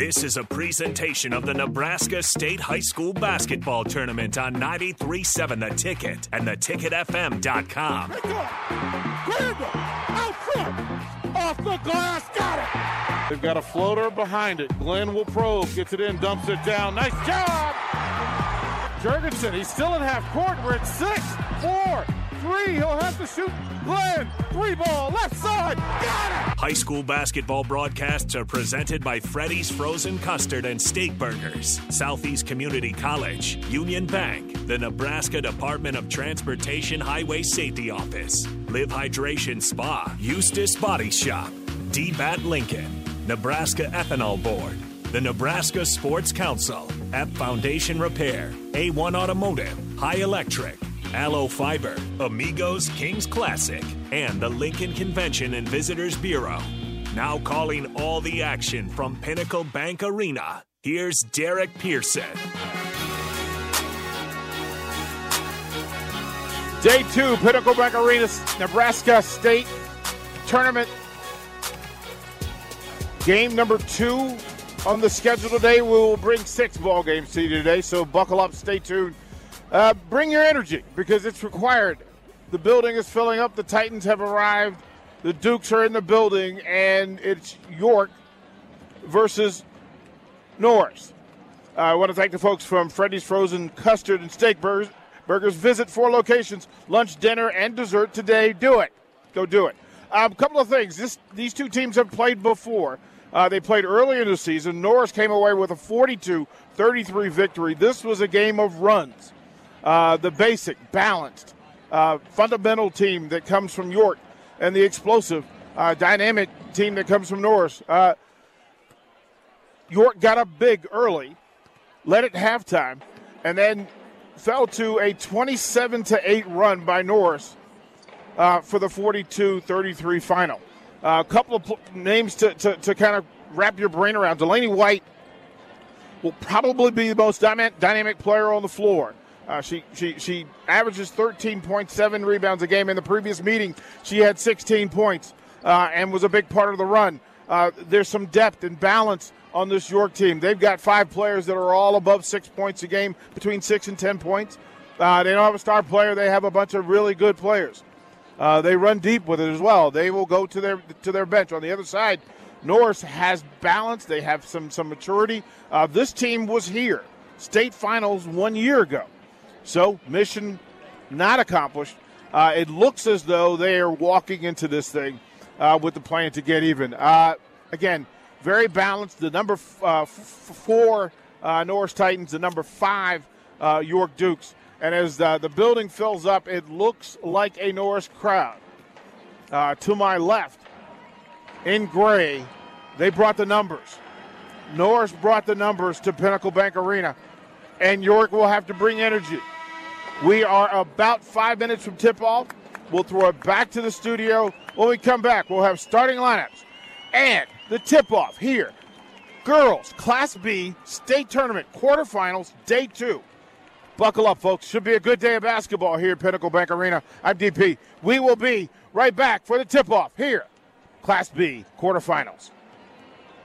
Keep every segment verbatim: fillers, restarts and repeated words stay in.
This is a presentation of the Nebraska State High School Basketball Tournament on ninety-three point seven The Ticket and the ticket f m dot com. Out front, off the glass, got it. They've got a floater behind it. Glenn will probe, gets it in, dumps it down. Nice job. Jurgensen, he's still in half court. We're at six, four, three. He'll have to shoot. Glenn, three ball, left side. Got it. High school basketball broadcasts are presented by Freddy's Frozen Custard and Steak Burgers, Southeast Community College, Union Bank, the Nebraska Department of Transportation Highway Safety Office, Live Hydration Spa, Eustis Body Shop, D B A T Lincoln, Nebraska Ethanol Board, the Nebraska Sports Council, Epp Foundation Repair, A one Automotive, High Electric, Allo Fiber, Amigos Kings Classic, and the Lincoln Convention and Visitors Bureau. Now calling all the action from Pinnacle Bank Arena, here's Derek Pearson. Day two, Pinnacle Bank Arena, Nebraska State Tournament. Game number two. On the schedule today, we will bring six ball games to you today, so buckle up, stay tuned. Uh, bring your energy, because it's required. The building is filling up. The Titans have arrived. The Dukes are in the building, and it's York versus Norris. Uh, I want to thank the folks from Freddy's Frozen Custard and Steak Burgers. Burgers. Visit four locations, lunch, dinner, and dessert today. Do it. Go do it. A um, couple of things. This, these two teams have played before. Uh, they played early in the season. Norris came away with a forty-two thirty-three victory. This was a game of runs. Uh, the basic, balanced, uh, fundamental team that comes from York, and the explosive, uh, dynamic team that comes from Norris. Uh, York got up big early, led at halftime, and then fell to a twenty-seven to eight run by Norris uh, for the forty-two thirty-three final. Uh, a couple of pl- names to, to, to kind of wrap your brain around. Delaney White will probably be the most dyma- dynamic player on the floor. Uh, she, she, she averages thirteen point seven rebounds a game. In the previous meeting, she had sixteen points uh, and was a big part of the run. Uh, there's some depth and balance on this York team. They've got five players that are all above six points a game, between six and ten points. Uh, they don't have a star player. They have a bunch of really good players. Uh, they run deep with it as well. They will go to their to their bench. On the other side, Norris has balance. They have some some maturity. Uh, this team was here, state finals one year ago. So mission not accomplished. Uh, it looks as though they are walking into this thing uh, with the plan to get even. Uh, again, very balanced. The number f- uh, f- four uh, Norris Titans, the number five uh, York Dukes. And as uh, the building fills up, it looks like a Norris crowd. Uh, to my left, in gray, they brought the numbers. Norris brought the numbers to Pinnacle Bank Arena, and York will have to bring energy. We are about five minutes from tip-off. We'll throw it back to the studio. When we come back, we'll have starting lineups and the tip-off here. Girls, Class B, State Tournament, quarterfinals, day two. Buckle up, folks. Should be a good day of basketball here at Pinnacle Bank Arena. I'm D P. We will be right back for the tip-off here. Class B quarterfinals.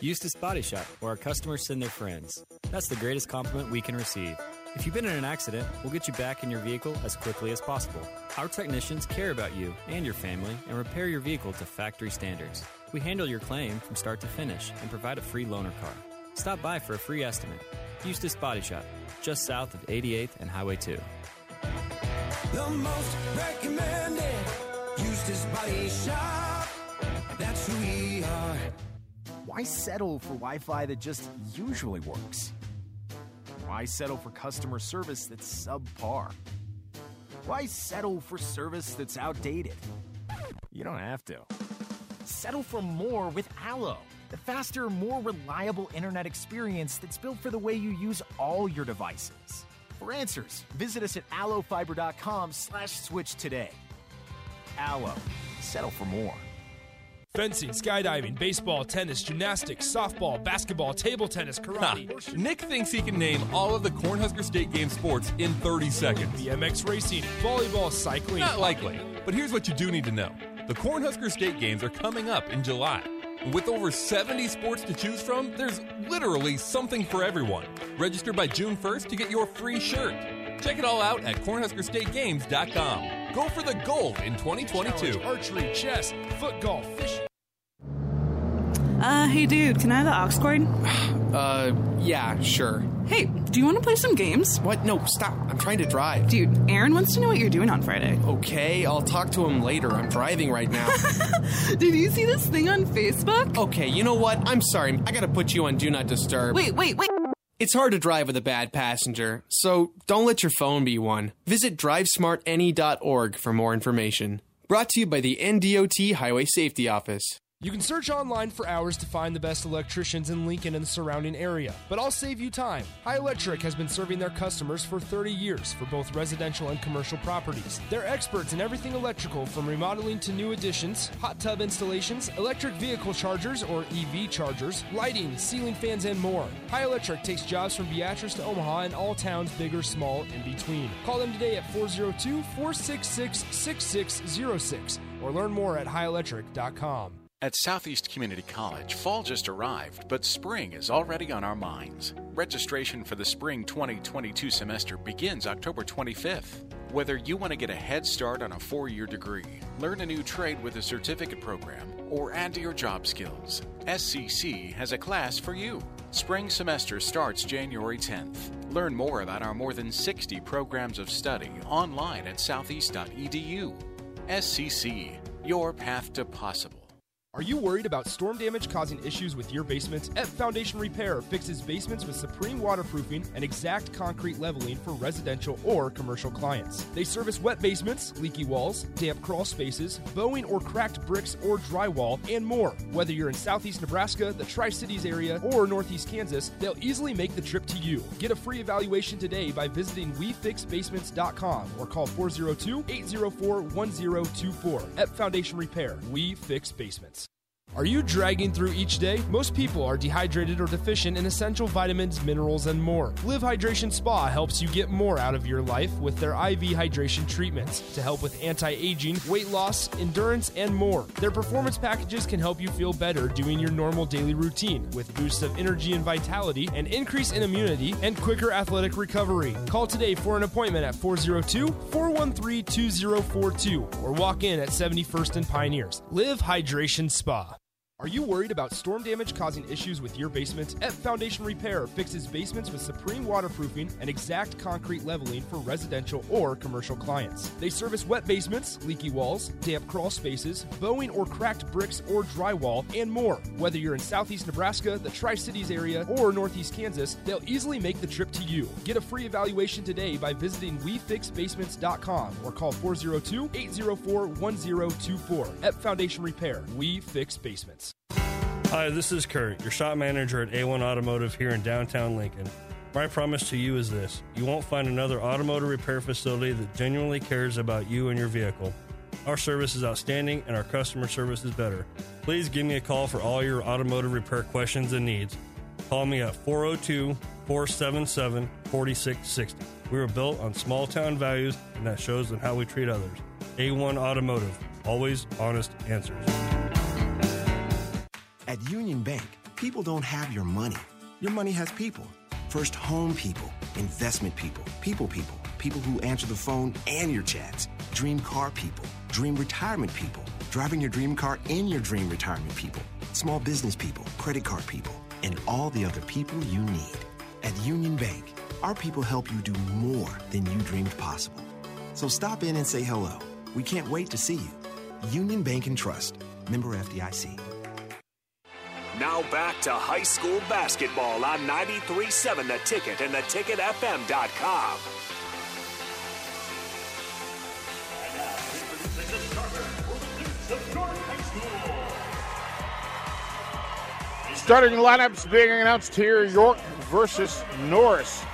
Eustis Body Shop, where our customers send their friends. That's the greatest compliment we can receive. If you've been in an accident, we'll get you back in your vehicle as quickly as possible. Our technicians care about you and your family and repair your vehicle to factory standards. We handle your claim from start to finish and provide a free loaner car. Stop by for a free estimate. Eustis Body Shop, just south of eighty-eighth and Highway two. The most recommended Eustis Body Shop. That's who we are. Why settle for Wi-Fi that just usually works? Why settle for customer service that's subpar? Why settle for service that's outdated? You don't have to. Settle for more with Allo. The faster, more reliable internet experience that's built for the way you use all your devices. For answers, visit us at allofiber.com slash switch today. Allo. Settle for more. Fencing, skydiving, baseball, tennis, gymnastics, softball, basketball, table tennis, karate. Huh. Nick thinks he can name all of the Cornhusker State Game sports in thirty seconds. B M X racing, volleyball, cycling. Not likely, but here's what you do need to know. The Cornhusker State Games are coming up in July. With over seventy sports to choose from, there's literally something for everyone. Register by June first to get your free shirt. Check it all out at cornhusker state games dot com. Go for the gold in twenty twenty-two. Challenge, archery, chess, foot golf, fishing. Uh, hey, dude, can I have the aux cord? Uh, yeah, sure. Hey, do you want to play some games? What? No, stop. I'm trying to drive. Dude, Aaron wants to know what you're doing on Friday. Okay, I'll talk to him later. I'm driving right now. Did you see this thing on Facebook? Okay, you know what? I'm sorry. I gotta put you on Do Not Disturb. Wait, wait, wait. It's hard to drive with a bad passenger, so don't let your phone be one. Visit drive smart n e dot org for more information. Brought to you by the N D O T Highway Safety Office. You can search online for hours to find the best electricians in Lincoln and the surrounding area, but I'll save you time. High Electric has been serving their customers for thirty years for both residential and commercial properties. They're experts in everything electrical, from remodeling to new additions, hot tub installations, electric vehicle chargers or E V chargers, lighting, ceiling fans, and more. High Electric takes jobs from Beatrice to Omaha and all towns, big or small, in between. Call them today at four oh two, four six six, six six oh six or learn more at high electric dot com. At Southeast Community College, fall just arrived, but spring is already on our minds. Registration for the spring twenty twenty-two semester begins October twenty-fifth. Whether you want to get a head start on a four-year degree, learn a new trade with a certificate program, or add to your job skills, S C C has a class for you. Spring semester starts January tenth. Learn more about our more than sixty programs of study online at southeast dot e d u. S C C, your path to possible. Are you worried about storm damage causing issues with your basement? Epp Foundation Repair fixes basements with supreme waterproofing and exact concrete leveling for residential or commercial clients. They service wet basements, leaky walls, damp crawl spaces, bowing or cracked bricks or drywall, and more. Whether you're in southeast Nebraska, the Tri-Cities area, or northeast Kansas, they'll easily make the trip to you. Get a free evaluation today by visiting we fix basements dot com or call four oh two, eight oh four, one oh two four. Epp Foundation Repair. We Fix Basements. Are you dragging through each day? Most people are dehydrated or deficient in essential vitamins, minerals, and more. Live Hydration Spa helps you get more out of your life with their I V hydration treatments to help with anti-aging, weight loss, endurance, and more. Their performance packages can help you feel better doing your normal daily routine with boosts of energy and vitality, an increase in immunity, and quicker athletic recovery. Call today for an appointment at four oh two, four one three, two oh four two or walk in at seventy-first and Pioneers. Live Hydration Spa. Are you worried about storm damage causing issues with your basement? Epp Foundation Repair fixes basements with supreme waterproofing and exact concrete leveling for residential or commercial clients. They service wet basements, leaky walls, damp crawl spaces, bowing or cracked bricks or drywall, and more. Whether you're in southeast Nebraska, the Tri-Cities area, or northeast Kansas, they'll easily make the trip to you. Get a free evaluation today by visiting we fix basements dot com or call four oh two, eight oh four, one oh two four. Epp Foundation Repair. We Fix Basements. Hi, this is Kurt, your shop manager at A one Automotive here in downtown Lincoln. My promise to you is this: you won't find another automotive repair facility that genuinely cares about you and your vehicle. Our service is outstanding and our customer service is better. Please give me a call for all your automotive repair questions and needs. Call me at four oh two, four seven seven, four six six oh. We were built on small town values, and that shows in how we treat others. A one Automotive, always honest answers. At Union Bank, people don't have your money. Your money has people. First home people, investment people, people people, people who answer the phone and your chats, dream car people, dream retirement people, driving your dream car in your dream retirement people, small business people, credit card people, and all the other people you need. At Union Bank, our people help you do more than you dreamed possible. So stop in and say hello. We can't wait to see you. Union Bank and Trust. Member F D I C. Now back to high school basketball on ninety-three point seven The Ticket and the ticket f m dot com. Starting lineups being announced here, York versus Norris.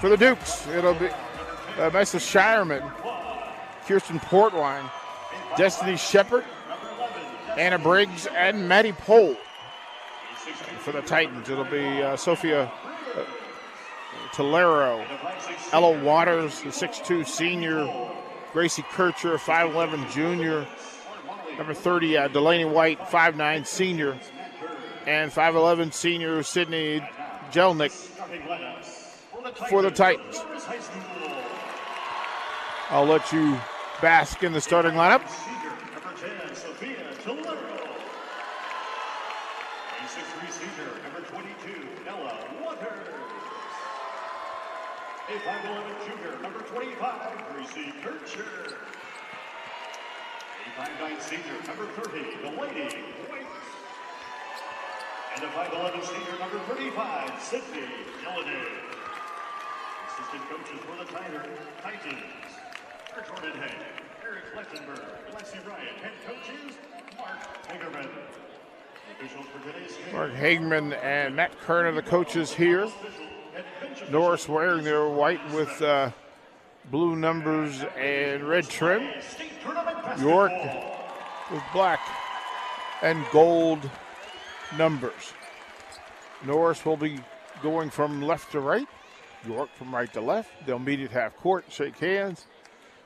For the Dukes, it'll be uh, Mesa Shireman, Kirsten Portwine, Destiny Shepherd, Anna Briggs, and Maddie Pohl. For the Titans, it'll be uh, Sophia uh, Tolero, Ella Waters, the six foot two senior, Gracie Kircher, five eleven junior, number thirty, uh, Delaney White, five nine senior, and five eleven senior Sydney Jelnick for the Titans. I'll let you bask in the starting lineup. A five eleven junior, number twenty-five, Gracie Kircher. A five nine senior, number thirty, Delaney White. And a five eleven senior, number thirty-five, Sydney Jelnick. Assistant coaches for the Titans, Richard Head, Eric Lechtenberg, Lexi Bryant. Head coaches, Mark Hagerman. Officials for today's game. Mark Hagerman and Matt Kern are the coaches here. Norris wearing their white with uh, blue numbers and red trim. York with black and gold numbers. Norris will be going from left to right. York from right to left. They'll meet at half court, shake hands,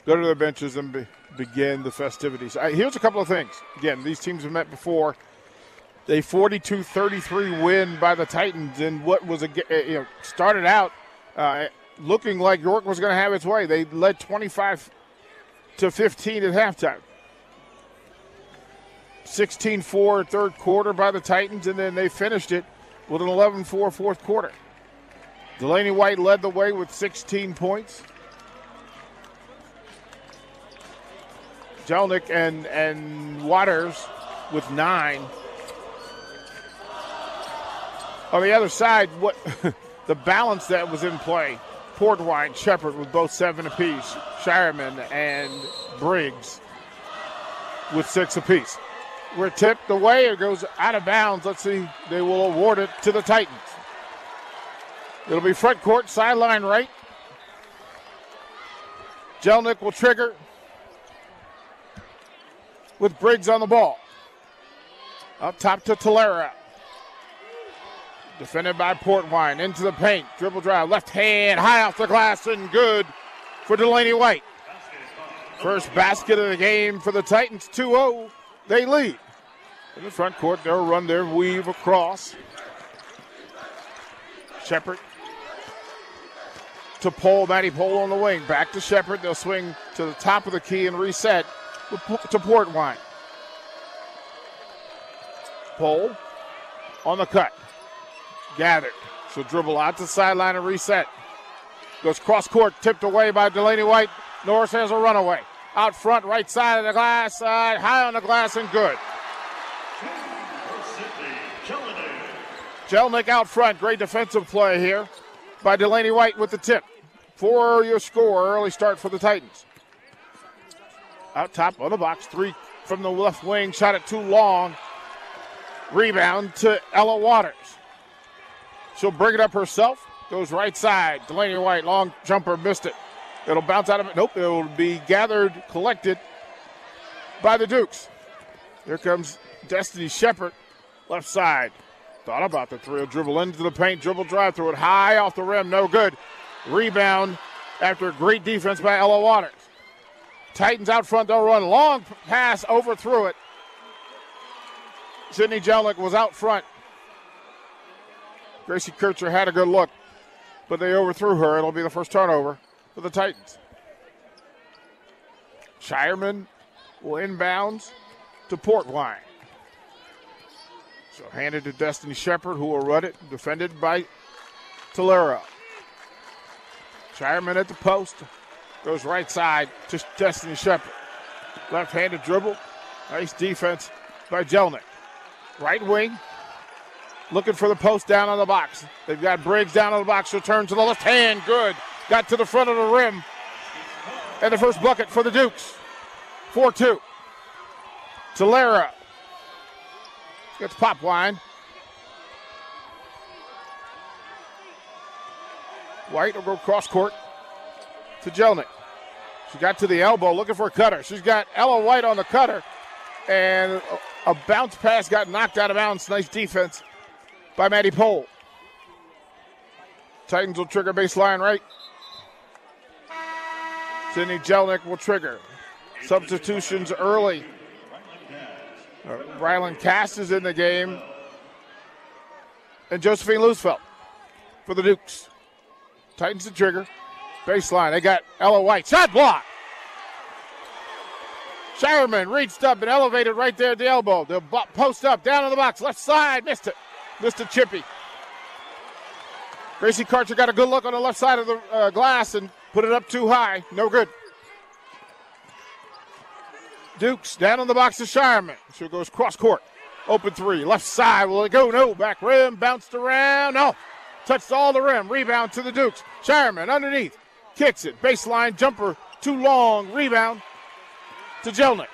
go to their benches, and be- begin the festivities. Right, here's a couple of things. Again, these teams have met before. A forty-two thirty-three win by the Titans in what was a, you know, started out uh, looking like York was going to have its way. They led twenty-five to fifteen at halftime. sixteen four third quarter by the Titans, and then they finished it with an eleven four fourth quarter. Delaney White led the way with sixteen points. Jelnick and, and Waters with nine. On the other side, what the balance that was in play, Portwine, Shepherd with both seven apiece, Shireman and Briggs with six apiece. We're tipped away. It goes out of bounds. Let's see. They will award it to the Titans. It'll be front court, sideline right. Jelnick will trigger with Briggs on the ball. Up top to Tolera. Defended by Portwine, into the paint, dribble drive, left hand, high off the glass, and good for Delaney White. First basket of the game for the Titans, two oh, they lead. In the front court, they'll run their weave across. Shepherd to Pohl, Maddie Pohl on the wing, back to Shepherd, they'll swing to the top of the key and reset to Portwine. Pohl on the cut. Gathered. She'll dribble out to the sideline and reset. Goes cross court, tipped away by Delaney White. Norris has a runaway. Out front, right side of the glass, side, high on the glass, and good. Jelnick out front. Great defensive play here by Delaney White with the tip. For your score, early start for the Titans. Out top on the box, three from the left wing, shot it too long. Rebound to Ella Waters. She'll bring it up herself. Goes right side. Delaney White, long jumper, missed it. It'll bounce out of it. Nope, it'll be gathered, collected by the Dukes. Here comes Destiny Shepherd, left side. Thought about the three. Dribble into the paint, dribble drive, throw it high off the rim. No good. Rebound after great defense by Ella Waters. Titans out front, they'll run. Long pass, overthrew it. Sydney Jelnick was out front. Gracie Kircher had a good look, but they overthrew her. It'll be the first turnover for the Titans. Shireman will inbounds to Portwine. So handed to Destiny Shepherd, who will run it, defended by Tolero. Shireman at the post, goes right side to Destiny Shepherd. Left-handed dribble, nice defense by Jelnick. Right wing. Looking for the post down on the box. They've got Briggs down on the box. Return to the left hand. Good. Got to the front of the rim. And the first bucket for the Dukes. four two. Tolera Gets pop wine. White will go cross court to Jelnick. She got to the elbow looking for a cutter. She's got Ella White on the cutter. And a bounce pass got knocked out of bounds. Nice defense by Maddie Pohl. Titans will trigger baseline right. Sydney Jelnick will trigger. Substitutions early. Uh, Rylan Cass is in the game. And Josephine Luzfeldt for the Dukes. Titans to trigger. Baseline. They got Ella White. Shot block. Shireman reached up and elevated right there at the elbow. They'll post up. Down on the box. Left side. Missed it. Missed it chippy. Gracie Kircher got a good look on the left side of the uh, glass and put it up too high. No good. Dukes down on the box to Shireman. She goes cross court. Open three. Left side. Will it go? No. Back rim. Bounced around. No. Touched all the rim. Rebound to the Dukes. Shireman underneath. Kicks it. Baseline jumper. Too long. Rebound to Jelnick.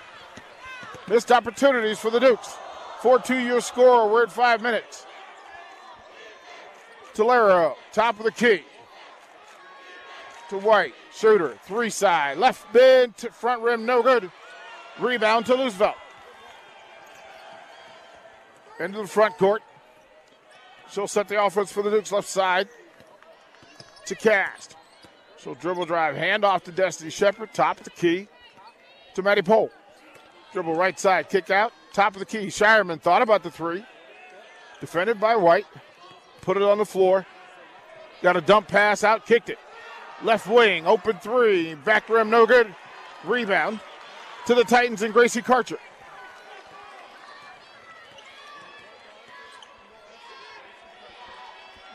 Missed opportunities for the Dukes. four two-year scorer. We're at five minutes. Tolero, top of the key. To White. Shooter. Three side. Left mid. To front rim. No good. Rebound to Luzfeldt. Into the front court. She'll set the offense for the Dukes left side to Cast. She'll dribble drive, handoff to Destiny Shepherd, top of the key to Maddie Pohl. Dribble right side, kick out, top of the key. Shireman thought about the three, defended by White, put it on the floor, got a dump pass out, kicked it. Left wing, open three, back rim, no good. Rebound to the Titans and Gracie Kircher.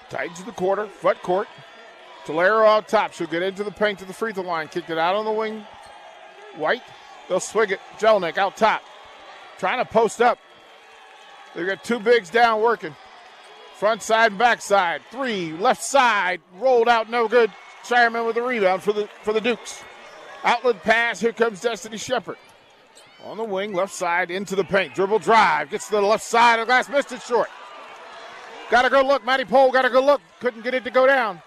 Titans in the quarter, front court. Tolero out top. She'll get into the paint to the free throw line. Kicked it out on the wing. White. They'll swing it. Jelnick out top. Trying to post up. They've got two bigs down working. Front side and back side. Three. Left side. Rolled out. No good. Shireman with the rebound for the for the Dukes. Outlet pass. Here comes Destiny Shepherd. On the wing. Left side. Into the paint. Dribble drive. Gets to the left side of the glass. Missed it short. Got a good look. Maddie Pohl got a good look. Couldn't get it to go down.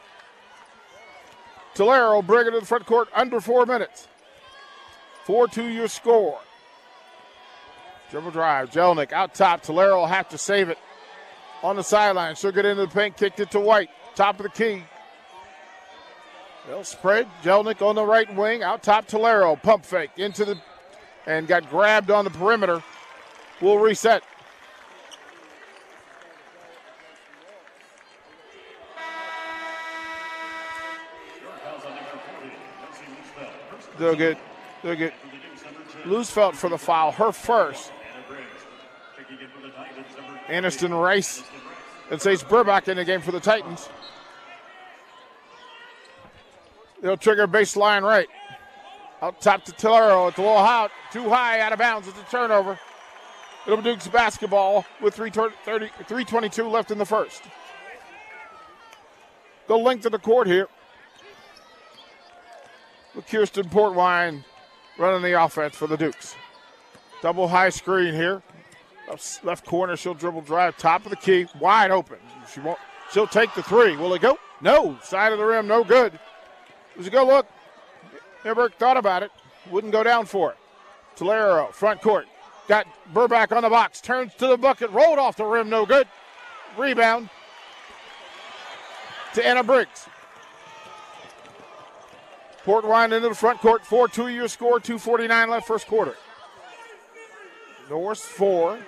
Tolero bring it to the front court under four minutes. four two your score. Dribble drive. Jelnick out top. Tolero will have to save it on the sideline. She'll get into the paint. Kicked it to White. Top of the key. They'll spread. Jelnick on the right wing. Out top. Tolero. Pump fake into the and got grabbed on the perimeter. We'll reset. They'll get, they'll get Luzfeldt for the foul, her first. Aniston Rice and Sage Burbach in the game for the Titans. They'll trigger baseline right. Out top to Tolero, it's a little hot, too high, out of bounds, it's a turnover. It'll be Dukes basketball with three twenty-two left in the first. The length of the court here. With Kirsten Portwine running the offense for the Dukes. Double high screen here. Left, left corner, she'll dribble drive. Top of the key, wide open. She won't, she'll take the three. Will it go? No. Side of the rim, no good. It was a good look. Eberg thought about it. Wouldn't go down for it. Tolero, front court. Got Burbach on the box. Turns to the bucket. Rolled off the rim, no good. Rebound to Anna Briggs. Portwine into the front court, four two your score, two forty-nine left first quarter. Norris four,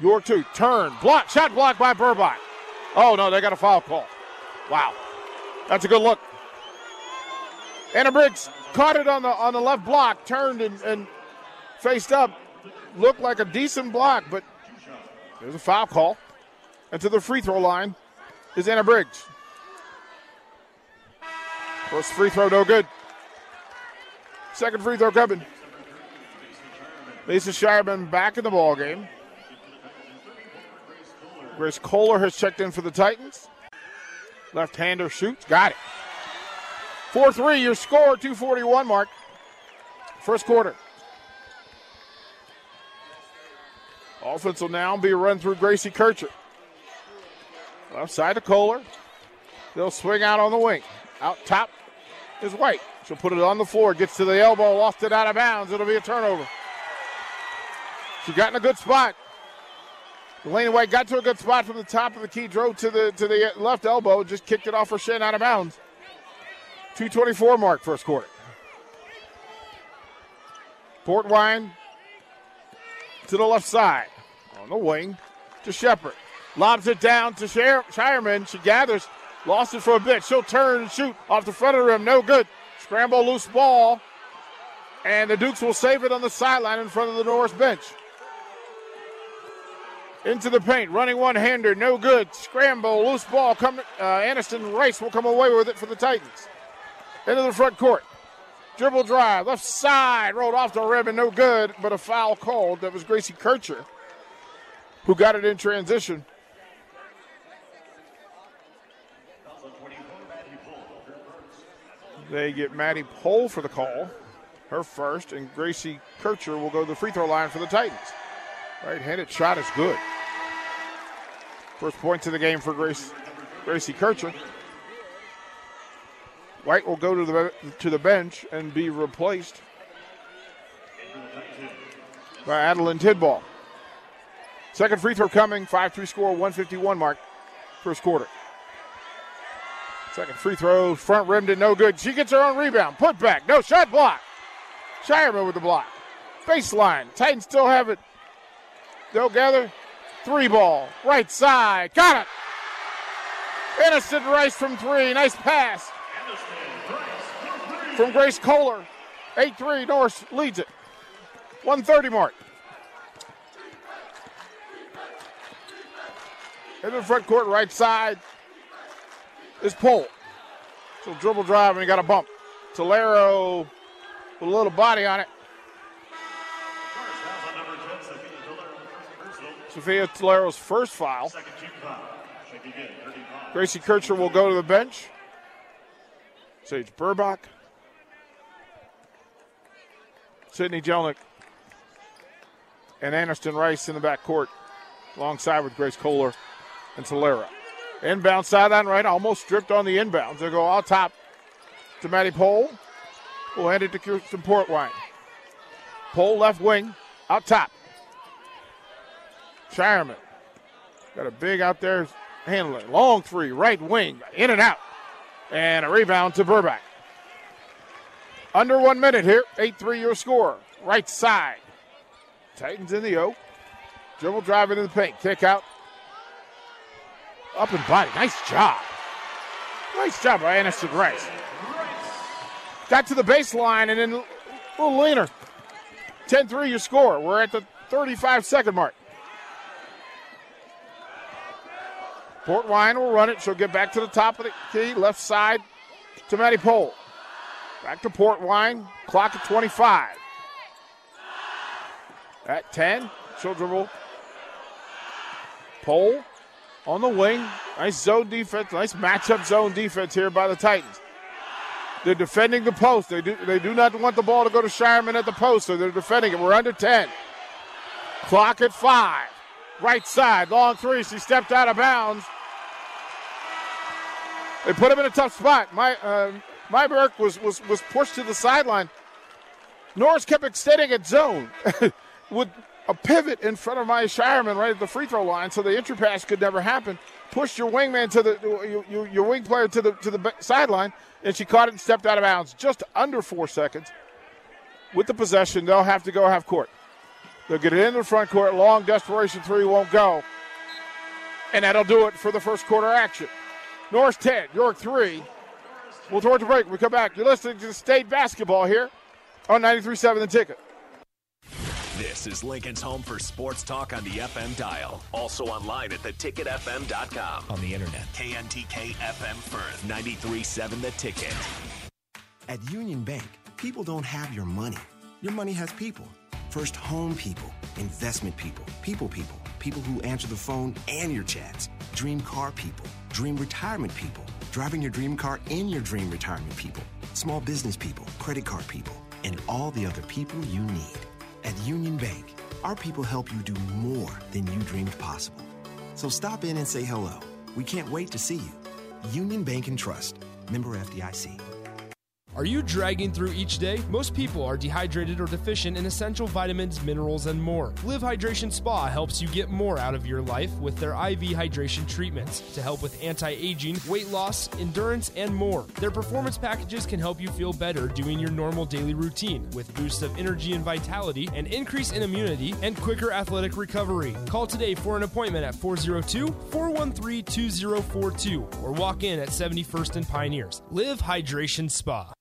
York two, turn, block, shot blocked by Burbach. Oh, no, they got a foul call. Wow, that's a good look. Anna Briggs caught it on the on the left block, turned and, and faced up. Looked like a decent block, but there's a foul call. And to the free throw line is Anna Briggs. First free throw, no good. Second free throw coming. Mesa Shireman back in the ballgame. Grace Kohler has checked in for the Titans. Left-hander shoots, got it. four three, your score, two forty-one mark. First quarter. Offense will now be run through Gracie Kircher. Left side to Kohler. They'll swing out on the wing. Out top is White. She'll put it on the floor. Gets to the elbow. Lost it out of bounds. It'll be a turnover. She got in a good spot. Delaney White got to a good spot from the top of the key. Drove to the to the left elbow. Just kicked it off her shin out of bounds. two twenty-four mark first quarter. Portwine to the left side. On the wing to Shepherd. Lobs it down to Shireman. She gathers. Lost it for a bit. She'll turn and shoot off the front of the rim. No good. Scramble, loose ball. And the Dukes will save it on the sideline in front of the Norris bench. Into the paint. Running one-hander. No good. Scramble, loose ball. Come, uh, Aniston Rice will come away with it for the Titans. Into the front court. Dribble drive. Left side. Rolled off the rim and no good. But a foul called. That was Gracie Kircher who got it in transition. They get Maddie Pohl for the call, her first, and Gracie Kircher will go to the free throw line for the Titans. Right-handed shot is good. First point of the game for Grace, Gracie Kircher. White will go to the to the bench and be replaced by Adeline Tidball. Second free throw coming, five three score, one fifty-one mark, first quarter. Second free throw, front rim to no good. She gets her own rebound. Put back. No shot block. Shireman with the block. Baseline. Titans still have it. They'll gather. Three ball. Right side. Got it. Aniston Rice from three. Nice pass. From Grace Kohler. eight three. Norris leads it. one thirty mark. In the front court, right side. Is Pohl. So dribble drive and he got a bump. Tolero with a little body on it. Sophia Tolero's first foul. Gracie Kircher will go to the bench. Sage Burbach. Sydney Jelnick. And Aniston Rice in the backcourt alongside with Grace Kohler and Tolero. Inbound sideline right, almost stripped on the inbounds. They'll go out top to Maddie Pohl. We'll hand it to Kirsten Portwine. Pohl left wing, out top. Shireman. Got a big out there handling. Long three, right wing, in and out. And a rebound to Burbach. Under one minute here, eight three your score. Right side. Titans in the O. Dribble drive into the paint, kick out. Up and body. Nice job. Nice job by Aniston Rice. Got to the baseline and then a little leaner. ten three your score. We're at the thirty-five second mark. Portwine will run it. She'll get back to the top of the key. Left side to Maddie Pohl. Back to Portwine. Clock at twenty-five. At ten, she'll dribble. Pohl. On the wing, nice zone defense, nice matchup zone defense here by the Titans. They're defending the post. They do they do not want the ball to go to Shireman at the post, so they're defending it. We're under ten. Clock at five. Right side, long three. She stepped out of bounds. They put him in a tough spot. My uh, Myberg was, was, was pushed to the sideline. Norris kept extending its zone. With a pivot in front of Maya Shireman right at the free throw line, so the entry pass could never happen. Pushed your wingman to the your, your, your wing player to the to the sideline, and she caught it and stepped out of bounds. Just under four seconds. With the possession, they'll have to go half court. They'll get it in the front court. Long desperation three won't go, and that'll do it for the first quarter action. Norris ten, York three. We'll towards the break. When we come back. You're listening to State Basketball here on ninety-three point seven The Ticket. This is Lincoln's home for sports talk on the F M dial. Also online at the ticket f m dot com. On the internet. K N T K F M Firth. ninety-three point seven The Ticket. At Union Bank, people don't have your money. Your money has people. First home people, investment people, people people, people who answer the phone and your chats, dream car people, dream retirement people, driving your dream car in your dream retirement people, small business people, credit card people, and all the other people you need. At Union Bank, our people help you do more than you dreamed possible. So stop in and say hello. We can't wait to see you. Union Bank and Trust. Member F D I C. Are you dragging through each day? Most people are dehydrated or deficient in essential vitamins, minerals, and more. Live Hydration Spa helps you get more out of your life with their I V hydration treatments to help with anti-aging, weight loss, endurance, and more. Their performance packages can help you feel better doing your normal daily routine with boosts of energy and vitality, an increase in immunity, and quicker athletic recovery. Call today for an appointment at four oh two, four one three, two oh four two or walk in at seventy-first and Pioneers. Live Hydration Spa.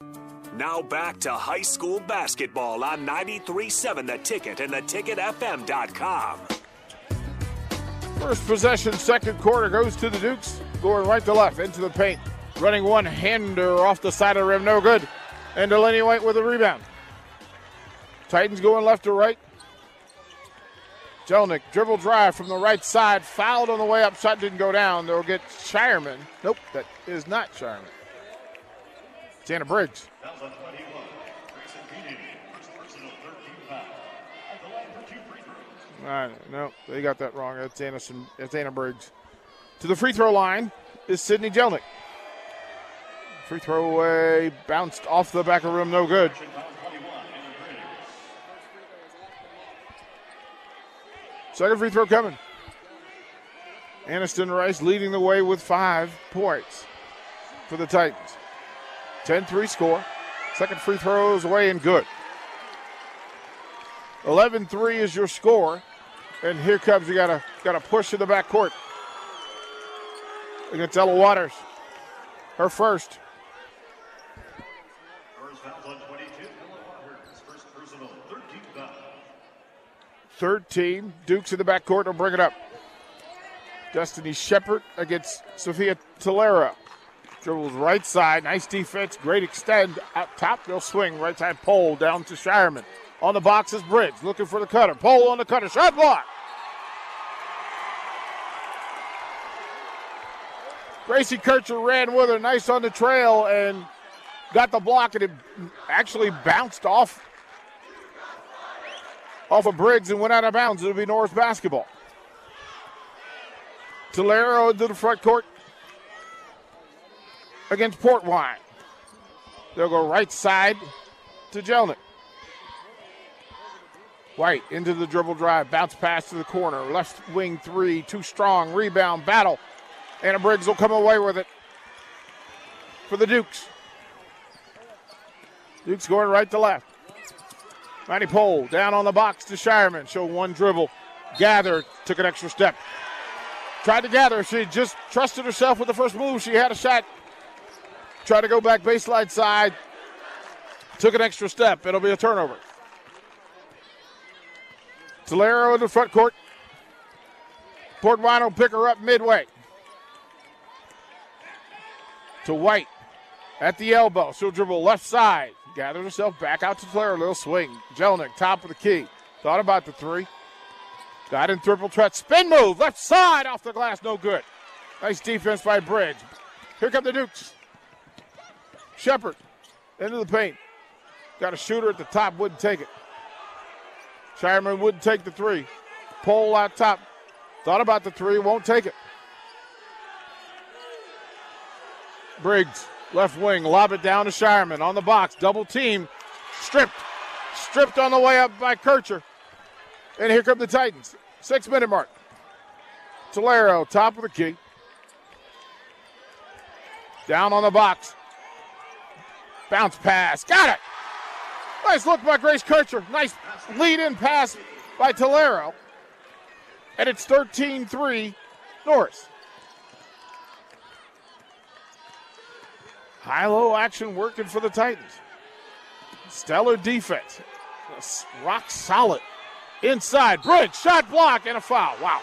Now back to high school basketball on ninety-three point seven The Ticket and the ticket f m dot com. First possession, second quarter, goes to the Dukes. Going right to left, into the paint. Running one-hander off the side of the rim, no good. And Delaney White with a rebound. Titans going left to right. Jelnick, dribble drive from the right side. Fouled on the way up, shot didn't go down. They'll get Shireman. Nope, that is not Shireman. Anna Briggs. All right, no, they got that wrong. That's Aniston, that's Anna Briggs. To the free throw line is Sydney Jelnick. Free throw away, bounced off the back of the rim, no good. Second free throw coming. Aniston Rice leading the way with five points for the Titans. ten three score. Second free throw is away and good. eleven three is your score. And here comes, you got a, got a push in the backcourt against Ella Waters. Her first. First foul on twenty-two. First personal, thirteen foul. thirteen. Dukes in the backcourt will bring it up. Destiny Shepherd against Sophia Tolero. Dribbles right side, nice defense, great extend. Out top, they'll swing, right side Pohl down to Shireman. On the box is Briggs, looking for the cutter. Pohl on the cutter, shot block. Gracie Kircher ran with her, nice on the trail, and got the block, and it actually bounced off, off of Briggs and went out of bounds. It'll be Norris basketball. Tolero into the front court. Against Portwine. They'll go right side to Jelnick. White into the dribble drive. Bounce pass to the corner. Left wing three. Too strong. Rebound. Battle. Anna Briggs will come away with it for the Dukes. Dukes going right to left. Maddie Pohl down on the box to Shireman. Show one dribble. Gathered. Took an extra step. Tried to gather. She just trusted herself with the first move. She had a shot. Try to go back baseline side. Took an extra step. It'll be a turnover. Tolero in the front court. Portwine will pick her up midway. To White at the elbow. She'll dribble left side. Gathers herself back out to Tolero. Little swing. Jelnick, top of the key. Thought about the three. Got in triple threat. Spin move. Left side off the glass. No good. Nice defense by Briggs. Here come the Dukes. Shepherd into the paint. Got a shooter at the top, wouldn't take it. Shireman wouldn't take the three. Pohl out top. Thought about the three, won't take it. Briggs, left wing, lob it down to Shireman. On the box, double team. Stripped. Stripped on the way up by Kircher. And here come the Titans. Six-minute mark. Tolero, top of the key. Down on the box. Bounce pass. Got it. Nice look by Grace Kircher. Nice lead-in pass by Tolero. And it's thirteen three, Norris. High-low action working for the Titans. Stellar defense. Rock solid. Inside. Bridge. Shot block and a foul. Wow.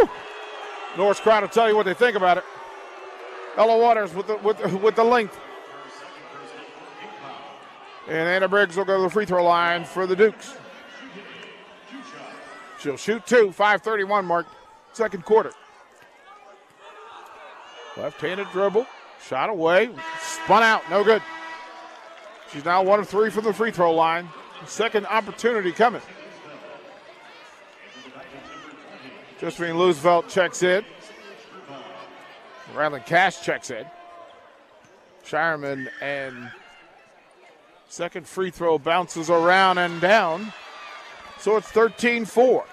Woo. Norris crowd will tell you what they think about it. Ella Waters with the, with the, with the length. And Anna Briggs will go to the free throw line for the Dukes. She'll shoot two, five thirty-one mark, second quarter. Left-handed dribble, shot away, spun out, no good. She's now one of three from the free throw line. Second opportunity coming. Josephine Luzfeldt checks in. Ryland Cash checks in. Shireman and second free throw bounces around and down. So it's thirteen four.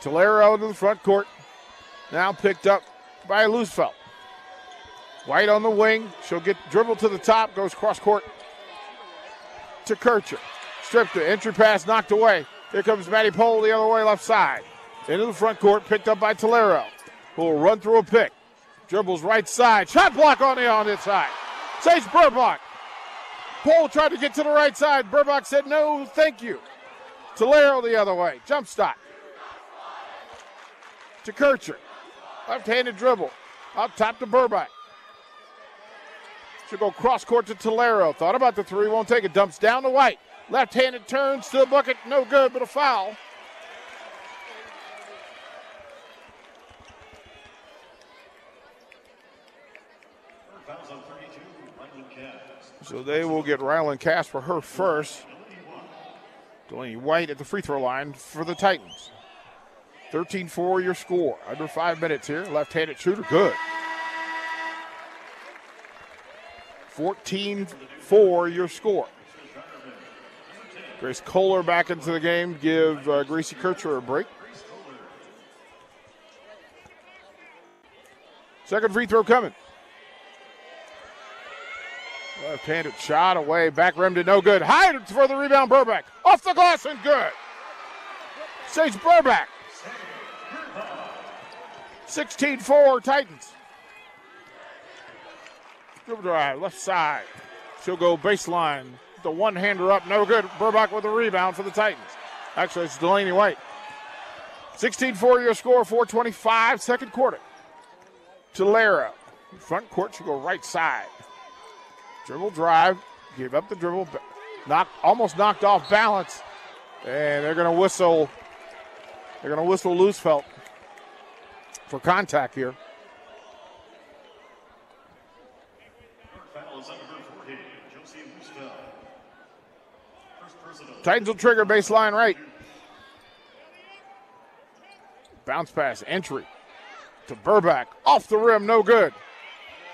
Tolero to the front court. Now picked up by Luzfeldt. White on the wing. She'll get dribbled to the top. Goes cross court to Kircher. Stripped it. Entry pass knocked away. Here comes Maddie Pohl the other way, left side. Into the front court. Picked up by Tolero, who will run through a pick. Dribbles right side. Shot block on the on inside. Sage Burbach. Pohl tried to get to the right side. Burbach said no, thank you. Tolero the other way. Jump stop. To Kircher. Left-handed dribble. Up top to Burbach. She'll go cross-court to Tolero. Thought about the three, won't take it. Dumps down to White. Left-handed turns to the bucket. No good, but a foul. So they will get Ryland Cass for her first. Delaney White at the free throw line for the Titans. thirteen four your score. Under five minutes here. Left-handed shooter, good. fourteen four your score. Grace Kohler back into the game. Give uh, Gracie Kircher a break. Second free throw coming. Left-handed shot away. Back rim to no good. High for the rebound, Burbach. Off the glass and good. Sage Burbach. sixteen four Titans. Dribble drive, left side. She'll go baseline. The one-hander up, no good. Burbach with a rebound for the Titans. Actually, it's Delaney White. sixteen four your score, four twenty-five, second quarter. Tolero, front court, she'll go right side. Dribble drive, gave up the dribble. Knocked, almost knocked off balance. And they're going to whistle. They're going to whistle Luzfeldt for contact here. Titans will trigger baseline right. Bounce pass, entry to Burbach. Off the rim, no good.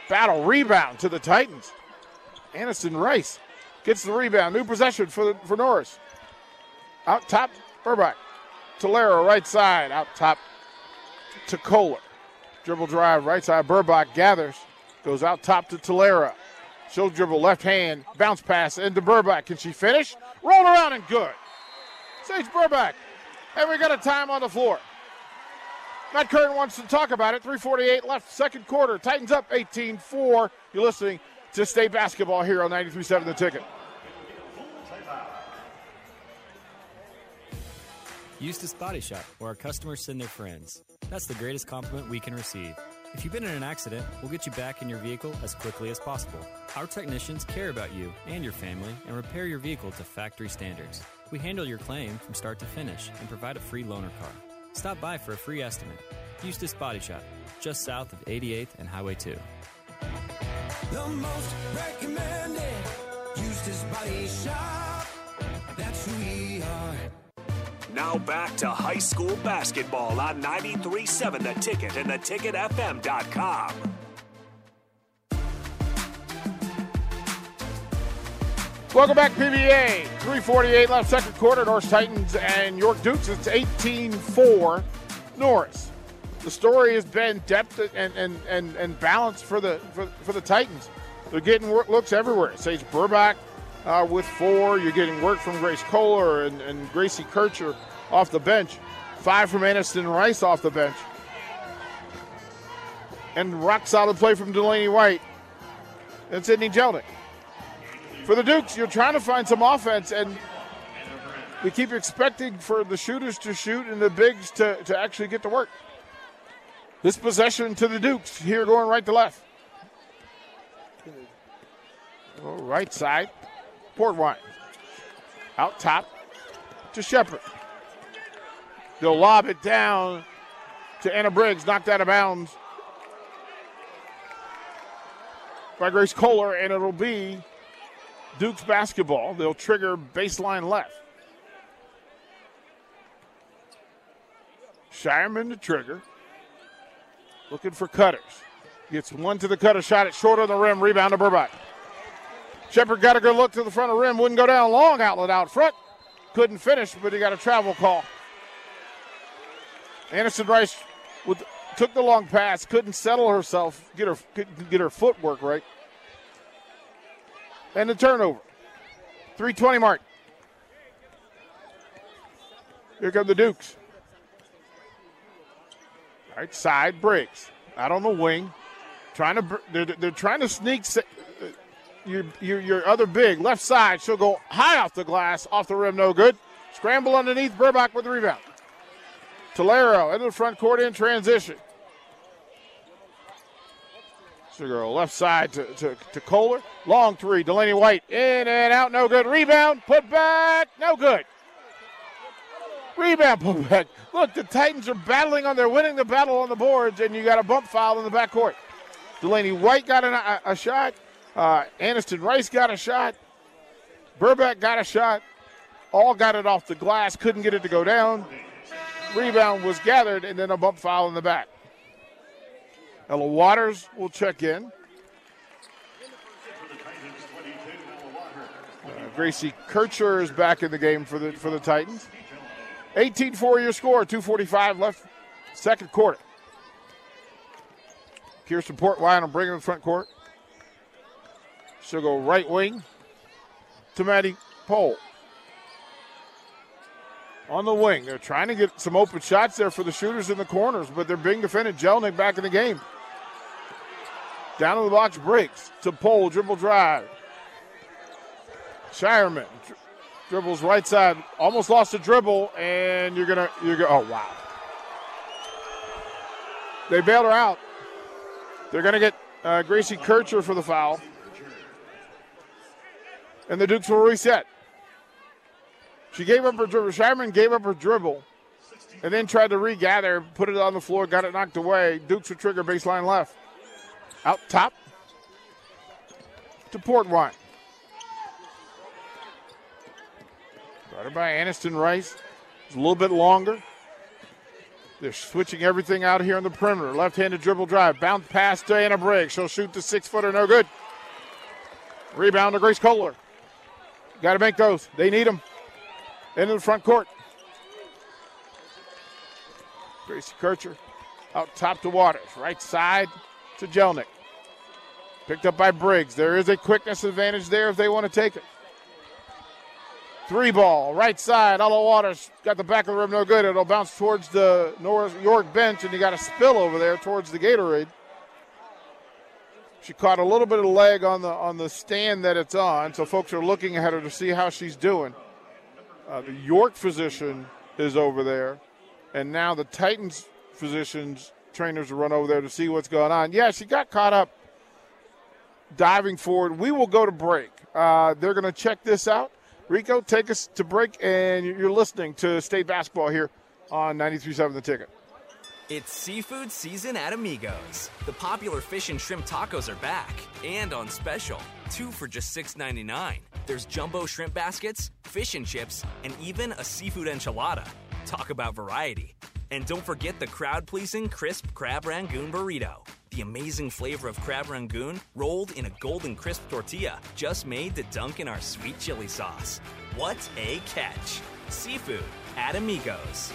Battle rebound to the Titans. Aniston Rice gets the rebound. New possession for, for Norris. Out top, Burbach. Tolero, right side. Out top to Kohler. Dribble drive, right side. Burbach gathers. Goes out top to Tolero. She'll dribble left hand, bounce pass into Burbach. Can she finish? Roll around and good. Sage Burbach. And we got a time on the floor. Matt Curtin wants to talk about it. three forty-eight left, second quarter. Titans up eighteen four. You're listening to State Basketball here on ninety-three point seven The Ticket. Eustis Body Shop, where our customers send their friends. That's the greatest compliment we can receive. If you've been in an accident, we'll get you back in your vehicle as quickly as possible. Our technicians care about you and your family and repair your vehicle to factory standards. We handle your claim from start to finish and provide a free loaner car. Stop by for a free estimate. Eustis Body Shop, just south of eighty-eighth and Highway two. The most recommended Eustis Body Shop. That's who we are. Now back to high school basketball on ninety-three point seven The Ticket and the ticket f m dot com. Welcome back, P B A. three forty-eight left, second quarter. Norris Titans and York Dukes. It's eighteen four Norris. The story has been depth and and, and, and balance for the for, for the Titans. They're getting work looks everywhere. Sage Burbach. Uh, with four, you're getting work from Grace Kohler and, and Gracie Kircher off the bench. Five from Aniston Rice off the bench. And rock solid play from Delaney White and Sydney Jelnick. For the Dukes, you're trying to find some offense, and we keep expecting for the shooters to shoot and the bigs to, to actually get to work. This possession to the Dukes here going right to left. Oh, right side. Portwine. Out top to Shepherd. They'll lob it down to Anna Briggs, knocked out of bounds by Grace Kohler, and it'll be Dukes basketball. They'll trigger baseline left. Shireman to trigger. Looking for cutters. Gets one to the cutter, shot it short on the rim, rebound to Burbach. Shepherd got a good look to the front of the rim, wouldn't go down, long outlet out front. Couldn't finish, but he got a travel call. Aniston Rice with, took the long pass, couldn't settle herself, get her, couldn't get her footwork right. And the turnover. three twenty mark. Here come the Dukes. Right side, Briggs. Out on the wing. Trying to, they're, they're trying to sneak your, your, your other big. Left side, she'll go high off the glass. Off the rim, no good. Scramble underneath, Burbach with the rebound. Tolero into the front court in transition. She'll go left side to, to, to Kohler. Long three, Delaney White. In and out, no good. Rebound, put back, no good. Rebound put back. Look, the Titans are battling on. They're winning the battle on the boards, and you got a bump foul in the backcourt. Delaney White got an, a, a shot. Uh, Aniston Rice got a shot. Burbach got a shot. All got it off the glass. Couldn't get it to go down. Rebound was gathered, and then a bump foul in the back. Ella Waters will check in. Uh, Gracie Kircher is back in the game for the for the Titans. eighteen four your score, two forty-five left, second quarter. Kirsten Portwine will bring it in the front court. She'll go right wing to Maddie Pohl. On the wing, they're trying to get some open shots there for the shooters in the corners, but they're being defended. Jelnick back in the game. Down in the box, Briggs to Pohl, dribble drive. Shireman. Dribbles right side, almost lost the dribble, and you're gonna, you're gonna, oh wow. They bailed her out. They're gonna get uh, Gracie Kircher for the foul. And the Dukes will reset. She gave up her dribble, Shireman gave up her dribble, and then tried to regather, put it on the floor, got it knocked away. Dukes will trigger baseline left. Out top to Portwine. Started by Aniston Rice. It's a little bit longer. They're switching everything out here on the perimeter. Left-handed dribble drive. Bounce pass to Anna Briggs. She'll shoot the six-footer. No good. Rebound to Grace Kohler. Got to make those. They need them. Into the front court. Gracie Kircher out top to Waters. Right side to Jelnick. Picked up by Briggs. There is a quickness advantage there if they want to take it. Three ball, right side, Ella Waters got the back of the rim, no good. It'll bounce towards the Norris York bench, and you got a spill over there towards the Gatorade. She caught a little bit of leg on the on the stand that it's on, so folks are looking at her to see how she's doing. Uh, the York physician is over there, and now the Titans physicians trainers will run over there to see what's going on. Yeah, she got caught up diving forward. We will go to break. Uh, they're going to check this out. Rico, take us to break, and you're listening to State Basketball here on ninety-three point seven The Ticket. It's seafood season at Amigos. The popular fish and shrimp tacos are back and on special, two for just six ninety-nine. There's jumbo shrimp baskets, fish and chips, and even a seafood enchilada. Talk about variety. And don't forget the crowd-pleasing crisp crab rangoon burrito. The amazing flavor of crab rangoon rolled in a golden crisp tortilla just made to dunk in our sweet chili sauce. What a catch. Seafood at Amigos.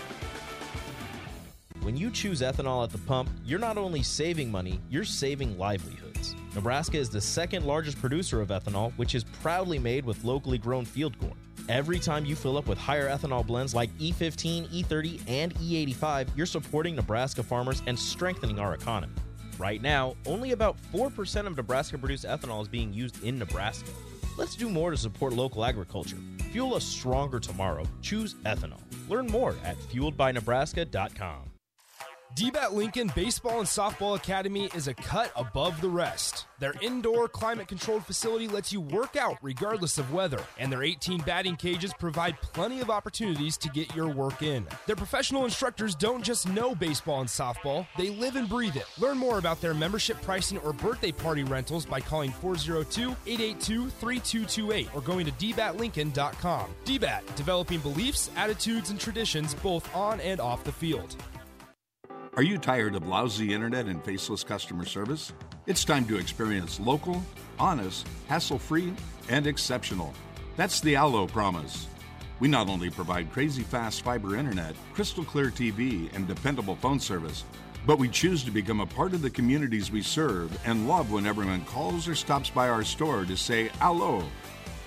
When you choose ethanol at the pump, you're not only saving money, you're saving livelihoods. Nebraska is the second largest producer of ethanol, which is proudly made with locally grown field corn. Every time you fill up with higher ethanol blends like E fifteen, E thirty, and E eighty-five, you're supporting Nebraska farmers and strengthening our economy. Right now, only about four percent of Nebraska-produced ethanol is being used in Nebraska. Let's do more to support local agriculture. Fuel a stronger tomorrow. Choose ethanol. Learn more at fueled by nebraska dot com. D B A T Lincoln Baseball and Softball Academy is a cut above the rest. Their indoor, climate-controlled facility lets you work out regardless of weather, and their eighteen batting cages provide plenty of opportunities to get your work in. Their professional instructors don't just know baseball and softball, they live and breathe it. Learn more about their membership pricing or birthday party rentals by calling four oh two, eight eight two, three two two eight or going to d bat lincoln dot com. D B A T, developing beliefs, attitudes, and traditions both on and off the field. Are you tired of lousy internet and faceless customer service? It's time to experience local, honest, hassle-free, and exceptional. That's the Allo promise. We not only provide crazy fast fiber internet, crystal clear T V, and dependable phone service, but we choose to become a part of the communities we serve and love when everyone calls or stops by our store to say Allo.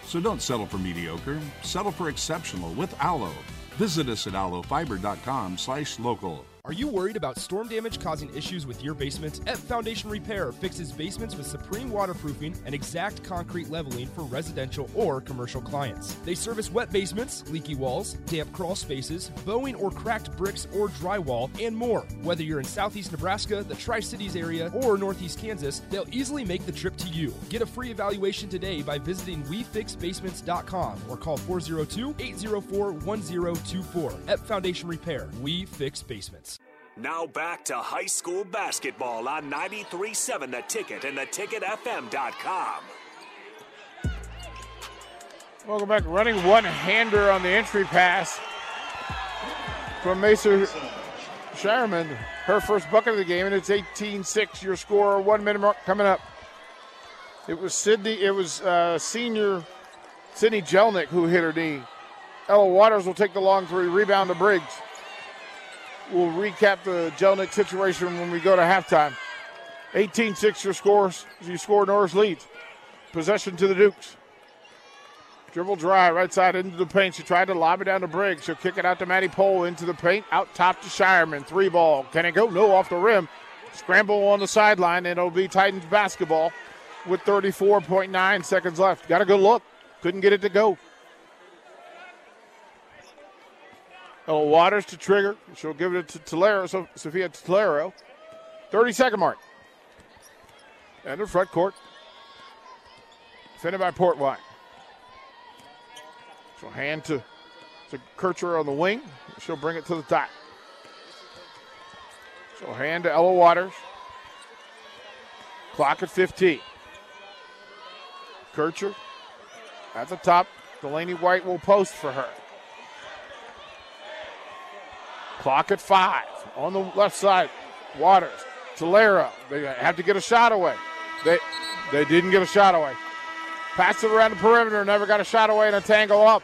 So don't settle for mediocre, settle for exceptional with Allo. Visit us at allo fiber dot com slash local. Are you worried about storm damage causing issues with your basement? Epp Foundation Repair fixes basements with supreme waterproofing and exact concrete leveling for residential or commercial clients. They service wet basements, leaky walls, damp crawl spaces, bowing or cracked bricks or drywall, and more. Whether you're in southeast Nebraska, the Tri-Cities area, or northeast Kansas, they'll easily make the trip to you. Get a free evaluation today by visiting we fix basements dot com or call four oh two, eight oh four, one oh two four. Epp Foundation Repair. We fix basements. Now back to high school basketball on ninety-three point seven The Ticket and the ticket f m dot com. Welcome back. Running one-hander on the entry pass from Mesa Shireman. Her first bucket of the game, and it's eighteen six. Your score, one-minute mark coming up. It was Sydney. It was uh, senior Sydney Jelnick who hit her knee. Ella Waters will take the long three. Rebound to Briggs. We'll recap the Jelnick situation when we go to halftime. eighteen six your scores. You score, Norris leads. Possession to the Dukes. Dribble drive, right side into the paint. She tried to lob it down to Briggs. She'll kick it out to Maddie Pohl into the paint. Out top to Shireman. Three ball. Can it go? No, off the rim. Scramble on the sideline, and it'll be Titans basketball with thirty-four point nine seconds left. Got a good look. Couldn't get it to go. Ella Waters to trigger. She'll give it to Tolero, so Sophia Tolero. thirty-second mark. And the front court. Defended by Portwine. She'll hand to, to Kircher on the wing. She'll bring it to the top. She'll hand to Ella Waters. Clock at fifteen. Kircher at the top. Delaney White will post for her. Clock at five. On the left side, Waters, Tolero. They have to get a shot away. They they didn't get a shot away. Passed it around the perimeter, never got a shot away, and a tangle up.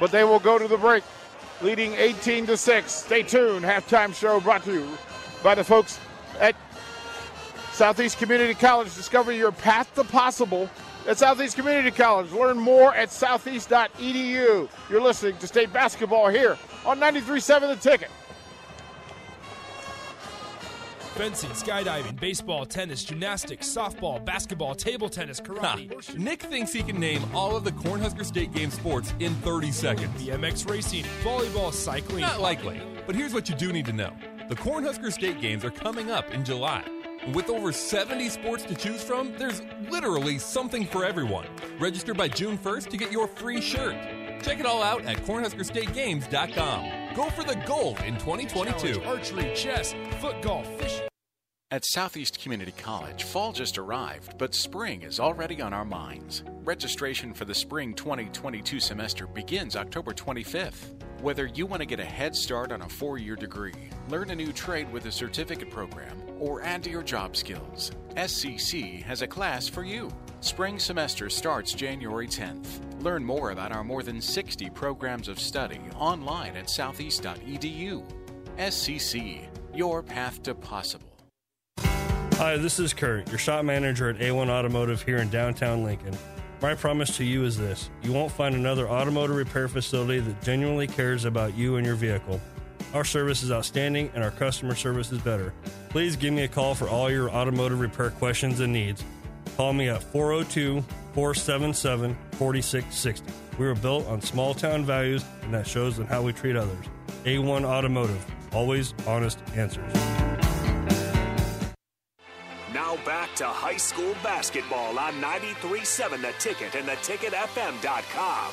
But they will go to the break, leading eighteen to six. Stay tuned. Halftime show brought to you by the folks at Southeast Community College. Discover your path to possible at Southeast Community College. Learn more at southeast dot e d u. You're listening to State Basketball here on ninety-three point seven The Ticket. Fencing, skydiving, baseball, tennis, gymnastics, softball, basketball, table tennis, karate. Huh. Nick thinks he can name all of the Cornhusker State Game sports in thirty seconds. B M X racing, volleyball, cycling. Not likely, but here's what you do need to know. The Cornhusker State Games are coming up in July. With over seventy sports to choose from, there's literally something for everyone. Register by June first to get your free shirt. Check it all out at cornhusker state games dot com. Go for the gold in twenty twenty-two. Archery, chess, foot golf, fishing. At Southeast Community College, fall just arrived, but spring is already on our minds. Registration for the spring twenty twenty-two semester begins October twenty-fifth. Whether you want to get a head start on a four-year degree, learn a new trade with a certificate program, or add to your job skills, S C C has a class for you. Spring semester starts January tenth. Learn more about our more than sixty programs of study online at southeast dot e d u. S C C, your path to possible. Hi, this is Kurt, your shop manager at A one Automotive here in downtown Lincoln. My promise to you is this: you won't find another automotive repair facility that genuinely cares about you and your vehicle. Our service is outstanding and our customer service is better. Please give me a call for all your automotive repair questions and needs. Call me at four oh two, four seven seven, four six six zero. We were built on small town values, and that shows in how we treat others. A one Automotive, always honest answers. Now back to high school basketball on ninety-three point seven The Ticket and the ticket f m dot com.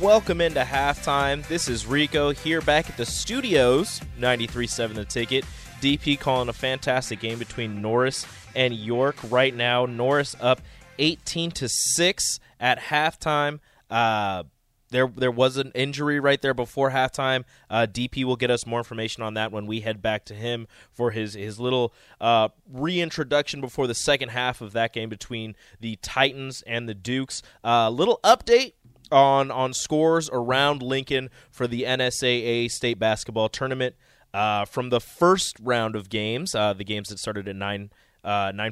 Welcome into halftime. This is Rico here back at the studios, ninety-three point seven The Ticket. D P calling a fantastic game between Norris and York right now. Norris up eighteen to six at halftime. Uh, there there was an injury right there before halftime. Uh, D P will get us more information on that when we head back to him for his, his little uh, reintroduction before the second half of that game between the Titans and the Dukes. Uh, little update on on scores around Lincoln for the N S A A State Basketball Tournament. Uh, from the first round of games, uh, the games that started at nine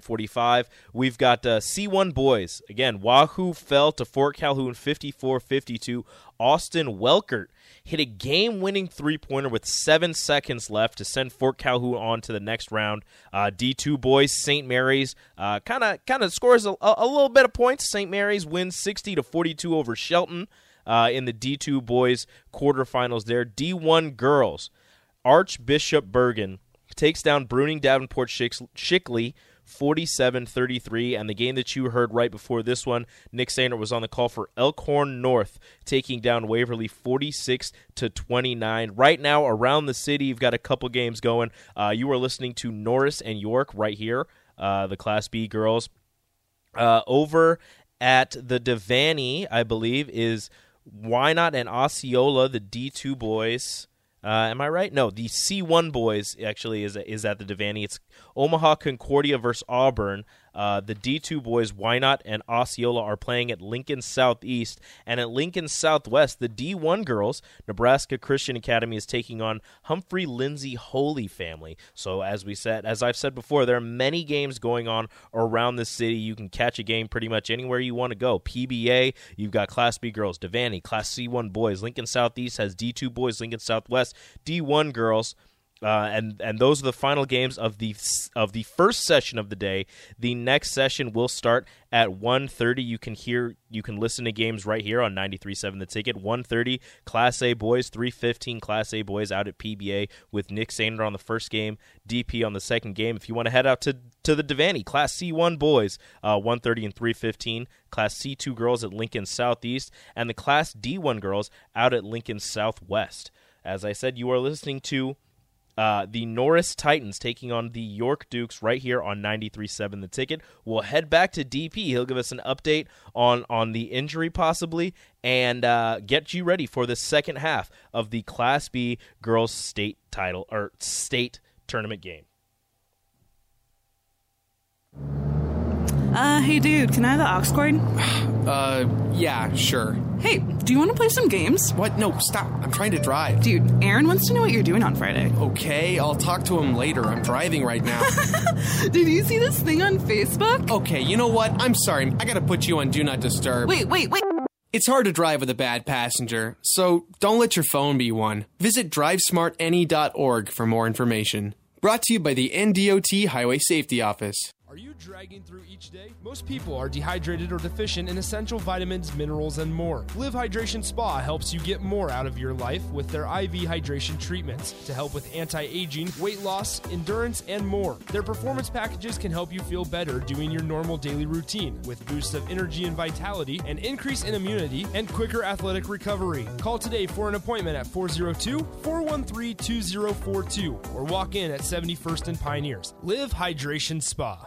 forty-five, we've got uh, C one boys. Again, Wahoo fell to Fort Calhoun fifty-four fifty-two. Austin Welkert hit a game-winning three-pointer with seven seconds left to send Fort Calhoun on to the next round. Uh, D two boys, Saint Mary's, kind of kind of scores a, a little bit of points. Saint Mary's wins sixty to forty-two over Shelton uh, in the D two boys quarterfinals there. D one girls. Archbishop Bergen takes down Bruning Davenport Shickley forty-seven thirty-three, and the game that you heard right before this one, Nick Sainer was on the call for Elkhorn North taking down Waverly forty-six to twenty-nine. Right now around the city, you've got a couple games going. Uh, you are listening to Norris and York right here, uh, the Class B girls. Uh, over at the Devaney, I believe, is Wynot and Osceola, the D two boys. Uh, am I right? No, the C one boys actually is is at the Devaney. It's Omaha Concordia versus Auburn. Uh, the D two boys, Wynot and Osceola, are playing at Lincoln Southeast. And at Lincoln Southwest, the D one girls, Nebraska Christian Academy, is taking on Humphrey Lindsay Holy Family. So as we said, as I've said before, there are many games going on around the city. You can catch a game pretty much anywhere you want to go. P B A, you've got Class B girls, Devaney, Class C one boys. Lincoln Southeast has D two boys, Lincoln Southwest, D one girls. Uh, and and those are the final games of the of the first session of the day. The next session will start at one thirty. You can hear you can listen to games right here on ninety-three point seven The Ticket. one thirty Class A boys, three fifteen Class A boys out at P B A with Nick Sainer on the first game, D P on the second game. If you want to head out to to the Devaney, Class C one boys, uh, one thirty and three fifteen. Class C two girls at Lincoln Southeast, and the Class D one girls out at Lincoln Southwest. As I said, you are listening to Uh, the Norris Titans taking on the York Dukes right here on ninety-three point seven The Ticket. We'll head back to D P. He'll give us an update on, on the injury possibly and uh, get you ready for the second half of the Class B Girls State title or State Tournament game. Uh, hey, dude, can I have the aux cord? Uh, yeah, sure. Hey, do you want to play some games? What? No, stop. I'm trying to drive. Dude, Aaron wants to know what you're doing on Friday. Okay, I'll talk to him later. I'm driving right now. Did you see this thing on Facebook? Okay, you know what? I'm sorry. I gotta put you on Do Not Disturb. Wait, wait, wait. It's hard to drive with a bad passenger, so don't let your phone be one. Visit drive smart N E dot org for more information. Brought to you by the N D O T Highway Safety Office. Are you dragging through each day? Most people are dehydrated or deficient in essential vitamins, minerals, and more. Live Hydration Spa helps you get more out of your life with their I V hydration treatments to help with anti-aging, weight loss, endurance, and more. Their performance packages can help you feel better doing your normal daily routine with boosts of energy and vitality, an increase in immunity, and quicker athletic recovery. Call today for an appointment at four oh two, four one three, two oh four two or walk in at seventy-first and Pioneers. Live Hydration Spa.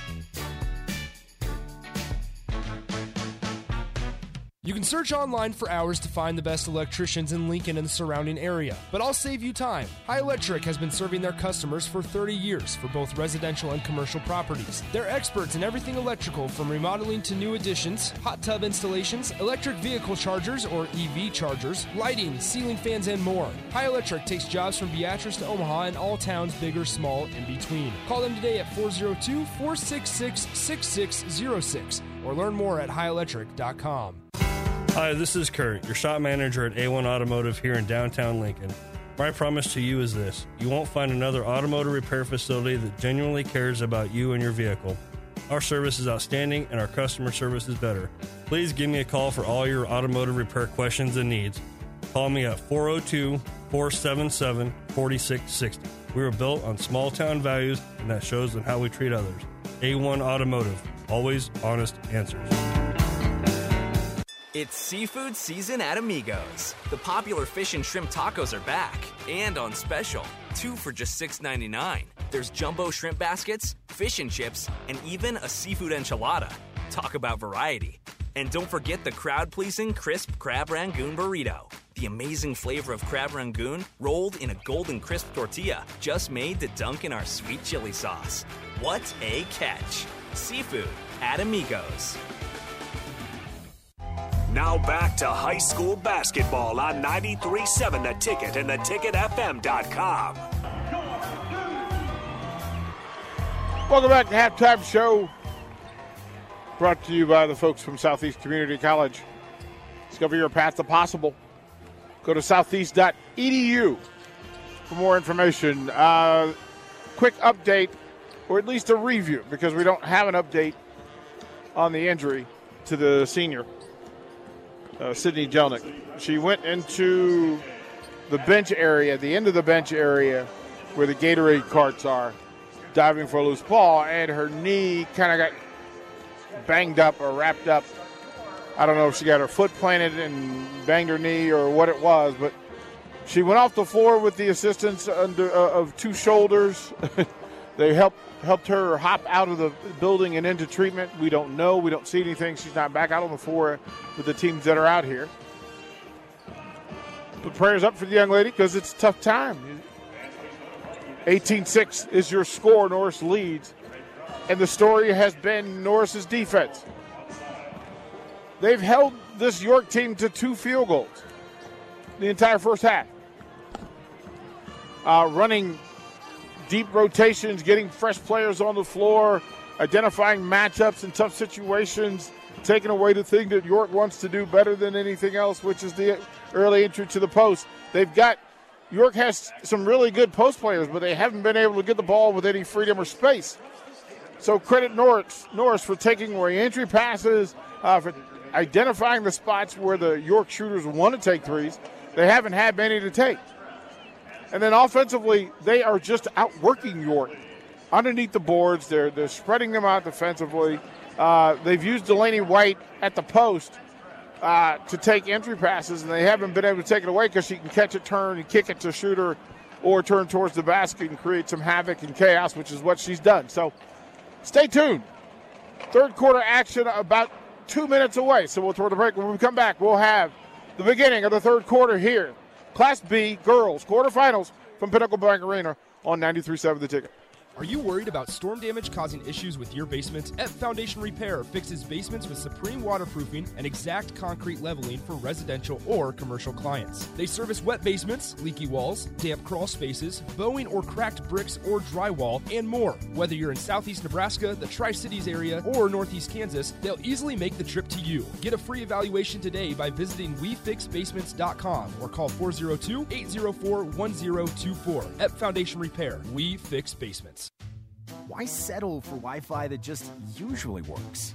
You can search online for hours to find the best electricians in Lincoln and the surrounding area, but I'll save you time. High Electric has been serving their customers for thirty years for both residential and commercial properties. They're experts in everything electrical from remodeling to new additions, hot tub installations, electric vehicle chargers or E V chargers, lighting, ceiling fans, and more. High Electric takes jobs from Beatrice to Omaha and all towns, big or small, in between. Call them today at four oh two, four six six, six six oh six or learn more at high electric dot com. Hi, this is Kurt, your shop manager at A one Automotive here in downtown Lincoln. My promise to you is this: you won't find another automotive repair facility that genuinely cares about you and your vehicle. Our service is outstanding and our customer service is better. Please give me a call for all your automotive repair questions and needs. Call me at four oh two, four seven seven, four six six zero. We were built on small town values, and that shows in how we treat others. A one Automotive, always honest answers. It's seafood season at Amigos. The popular fish and shrimp tacos are back and on special. Two for just six ninety-nine. There's jumbo shrimp baskets, fish and chips, and even a seafood enchilada. Talk about variety. And don't forget the crowd-pleasing crisp crab rangoon burrito. The amazing flavor of crab rangoon rolled in a golden crisp tortilla just made to dunk in our sweet chili sauce. What a catch. Seafood at Amigos. Now back to high school basketball on ninety-three point seven The Ticket and the ticket f m dot com. Welcome back to Halftime Show, brought to you by the folks from Southeast Community College. Discover your path to possible. Go to southeast dot e d u for more information. Uh, quick update, or at least a review, because we don't have an update on the injury to the senior. Uh, Sydney Jelnick. She went into the bench area, the end of the bench area where the Gatorade carts are, diving for a loose ball, and her knee kind of got banged up or wrapped up. I don't know if she got her foot planted and banged her knee or what it was, but she went off the floor with the assistance under, uh, of two shoulders. They helped helped her hop out of the building and into treatment. We don't know. We don't see anything. She's not back out on the floor with the teams that are out here. But prayers up for the young lady because it's a tough time. eighteen six is your score. Norris leads. And the story has been Norris's defense. They've held this York team to two field goals the entire first half. Uh, running deep rotations, getting fresh players on the floor, identifying matchups in tough situations, taking away the thing that York wants to do better than anything else, which is the early entry to the post. They've got, York has some really good post players, but they haven't been able to get the ball with any freedom or space. So credit Norris, Norris for taking away entry passes, uh, for identifying the spots where the York shooters want to take threes. They haven't had many to take. And then offensively, they are just outworking York underneath the boards. They're they're spreading them out defensively. Uh, they've used Delaney White at the post uh, to take entry passes, and they haven't been able to take it away because she can catch it, turn, and kick it to shooter or turn towards the basket and create some havoc and chaos, which is what she's done. So stay tuned. Third quarter action about two minutes away, so we'll throw the break. When we come back, we'll have the beginning of the third quarter here. Class B girls quarterfinals from Pinnacle Bank Arena on ninety-three point seven The Ticket. Are you worried about storm damage causing issues with your basement? Epp Foundation Repair fixes basements with supreme waterproofing and exact concrete leveling for residential or commercial clients. They service wet basements, leaky walls, damp crawl spaces, bowing or cracked bricks or drywall, and more. Whether you're in southeast Nebraska, the Tri-Cities area, or northeast Kansas, they'll easily make the trip to you. Get a free evaluation today by visiting we fix basements dot com or call four oh two, eight oh four, one oh two four. Epp Foundation Repair. We Fix Basements. Why settle for Wi-Fi that just usually works?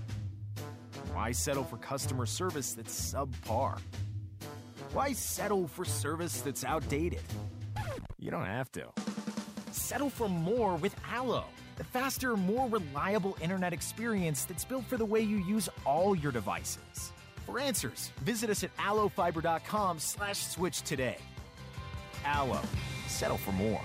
Why settle for customer service that's subpar? Why settle for service that's outdated? You don't have to. Settle for more with Allo, the faster, more reliable internet experience that's built for the way you use all your devices. For answers, visit us at allo fiber dot com slash switch today. Allo, settle for more.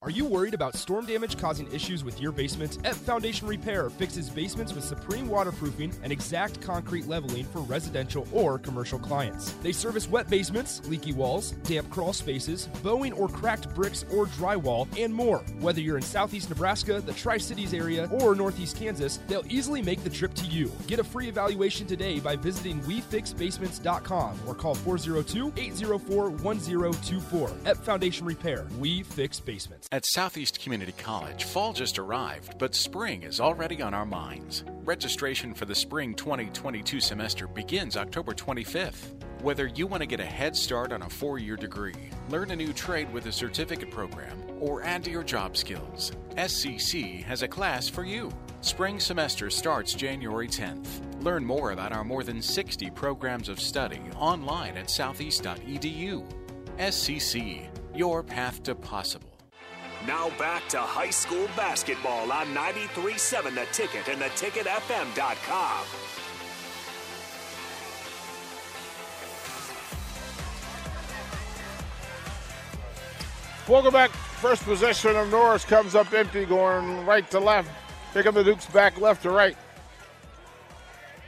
Are you worried about storm damage causing issues with your basement? Epp Foundation Repair fixes basements with supreme waterproofing and exact concrete leveling for residential or commercial clients. They service wet basements, leaky walls, damp crawl spaces, bowing or cracked bricks or drywall, and more. Whether you're in southeast Nebraska, the Tri-Cities area, or northeast Kansas, they'll easily make the trip to you. Get a free evaluation today by visiting we fix basements dot com or call four oh two, eight oh four, one oh two four. Epp Foundation Repair. We Fix Basements. At Southeast Community College, fall just arrived, but spring is already on our minds. Registration for the spring twenty twenty-two semester begins October twenty-fifth. Whether you want to get a head start on a four-year degree, learn a new trade with a certificate program, or add to your job skills, S C C has a class for you. Spring semester starts January tenth. Learn more about our more than sixty programs of study online at southeast dot e d u. S C C, your path to possible. Now back to high school basketball on ninety-three point seven The Ticket and the ticket f m dot com. Welcome back. First possession of Norris comes up empty, going right to left. Pick up the Dukes back left to right.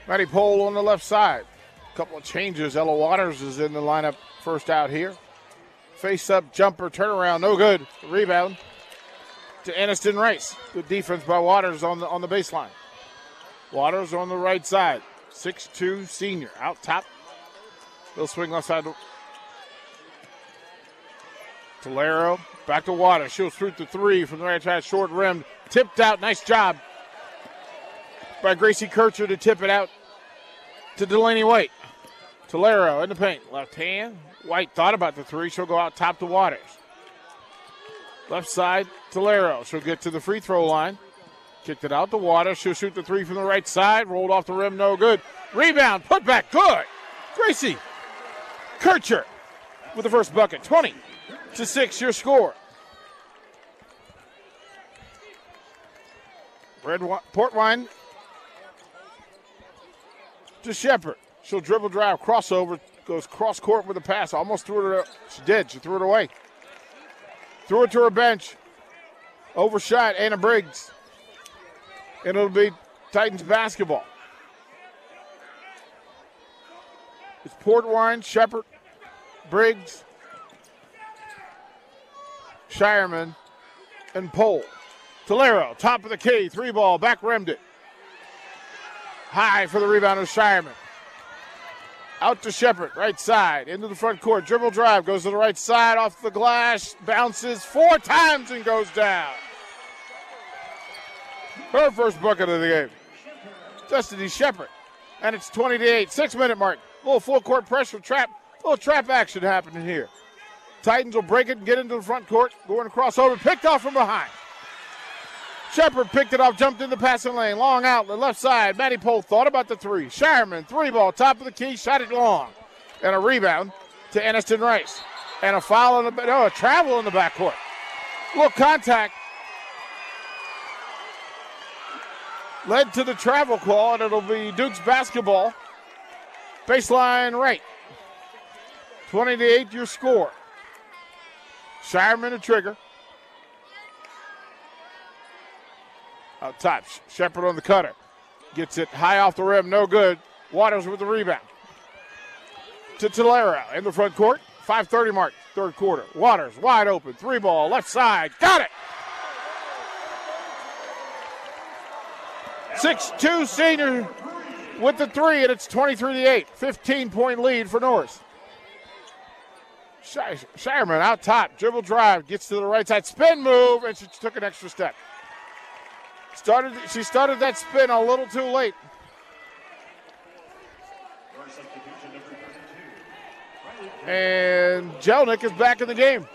Maddie Pohl on the left side. A couple of changes. Ella Waters is in the lineup first out here. Face-up jumper, turnaround, no good. Rebound to Aniston Rice. Good defense by Waters on the, on the baseline. Waters on the right side. six two senior, out top. They'll swing left side. Tolero, back to Waters. She'll shoot the three from the right side, short rim. Tipped out, nice job by Gracie Kircher to tip it out to Delaney White. Tolero in the paint, left hand. White thought about the three. She'll go out top to Waters. Left side, Tolero. She'll get to the free throw line. Kicked it out to Waters. She'll shoot the three from the right side. Rolled off the rim, no good. Rebound, put back, good. Gracie Kircher with the first bucket, twenty. To six, your score. Red Portwine to Shepherd. She'll dribble drive, crossover, goes cross court with a pass. Almost threw it. She did. She threw it away. Threw it to her bench. Overshot Anna Briggs. And it'll be Titans basketball. It's Portwine, Shepherd, Briggs, Shireman, and Pohl. Tolero, top of the key, three ball, back rimmed it. High for the rebound of Shireman. Out to Shepherd, right side, into the front court, dribble drive, goes to the right side, off the glass, bounces four times and goes down. Her first bucket of the game. Destiny Shepherd, and it's twenty to eight, six-minute mark. A little full-court pressure trap, a little trap action happening here. Titans will break it and get into the front court. Going to crossover, picked off from behind. Shepherd picked it off, jumped in the passing lane. Long out, the left side. Maddie Pohl thought about the three. Shireman, three ball, top of the key, shot it long. And a rebound to Aniston Rice. And a foul in the, no, a travel in the backcourt. Look, contact. Led to the travel call, and it'll be Dukes basketball. Baseline right. twenty to eight, your score. Shireman to trigger. Out top, Shepherd on the cutter. Gets it high off the rim, no good. Waters with the rebound. To Tolero in the front court. five thirty mark, third quarter. Waters wide open, three ball, left side. Got it! six two senior with the three, and it's twenty-three to eight. fifteen-point lead for Norris. Shireman out top, dribble drive, gets to the right side, spin move, and she took an extra step. Started, she started that spin a little too late. And Jelnick is back in the game.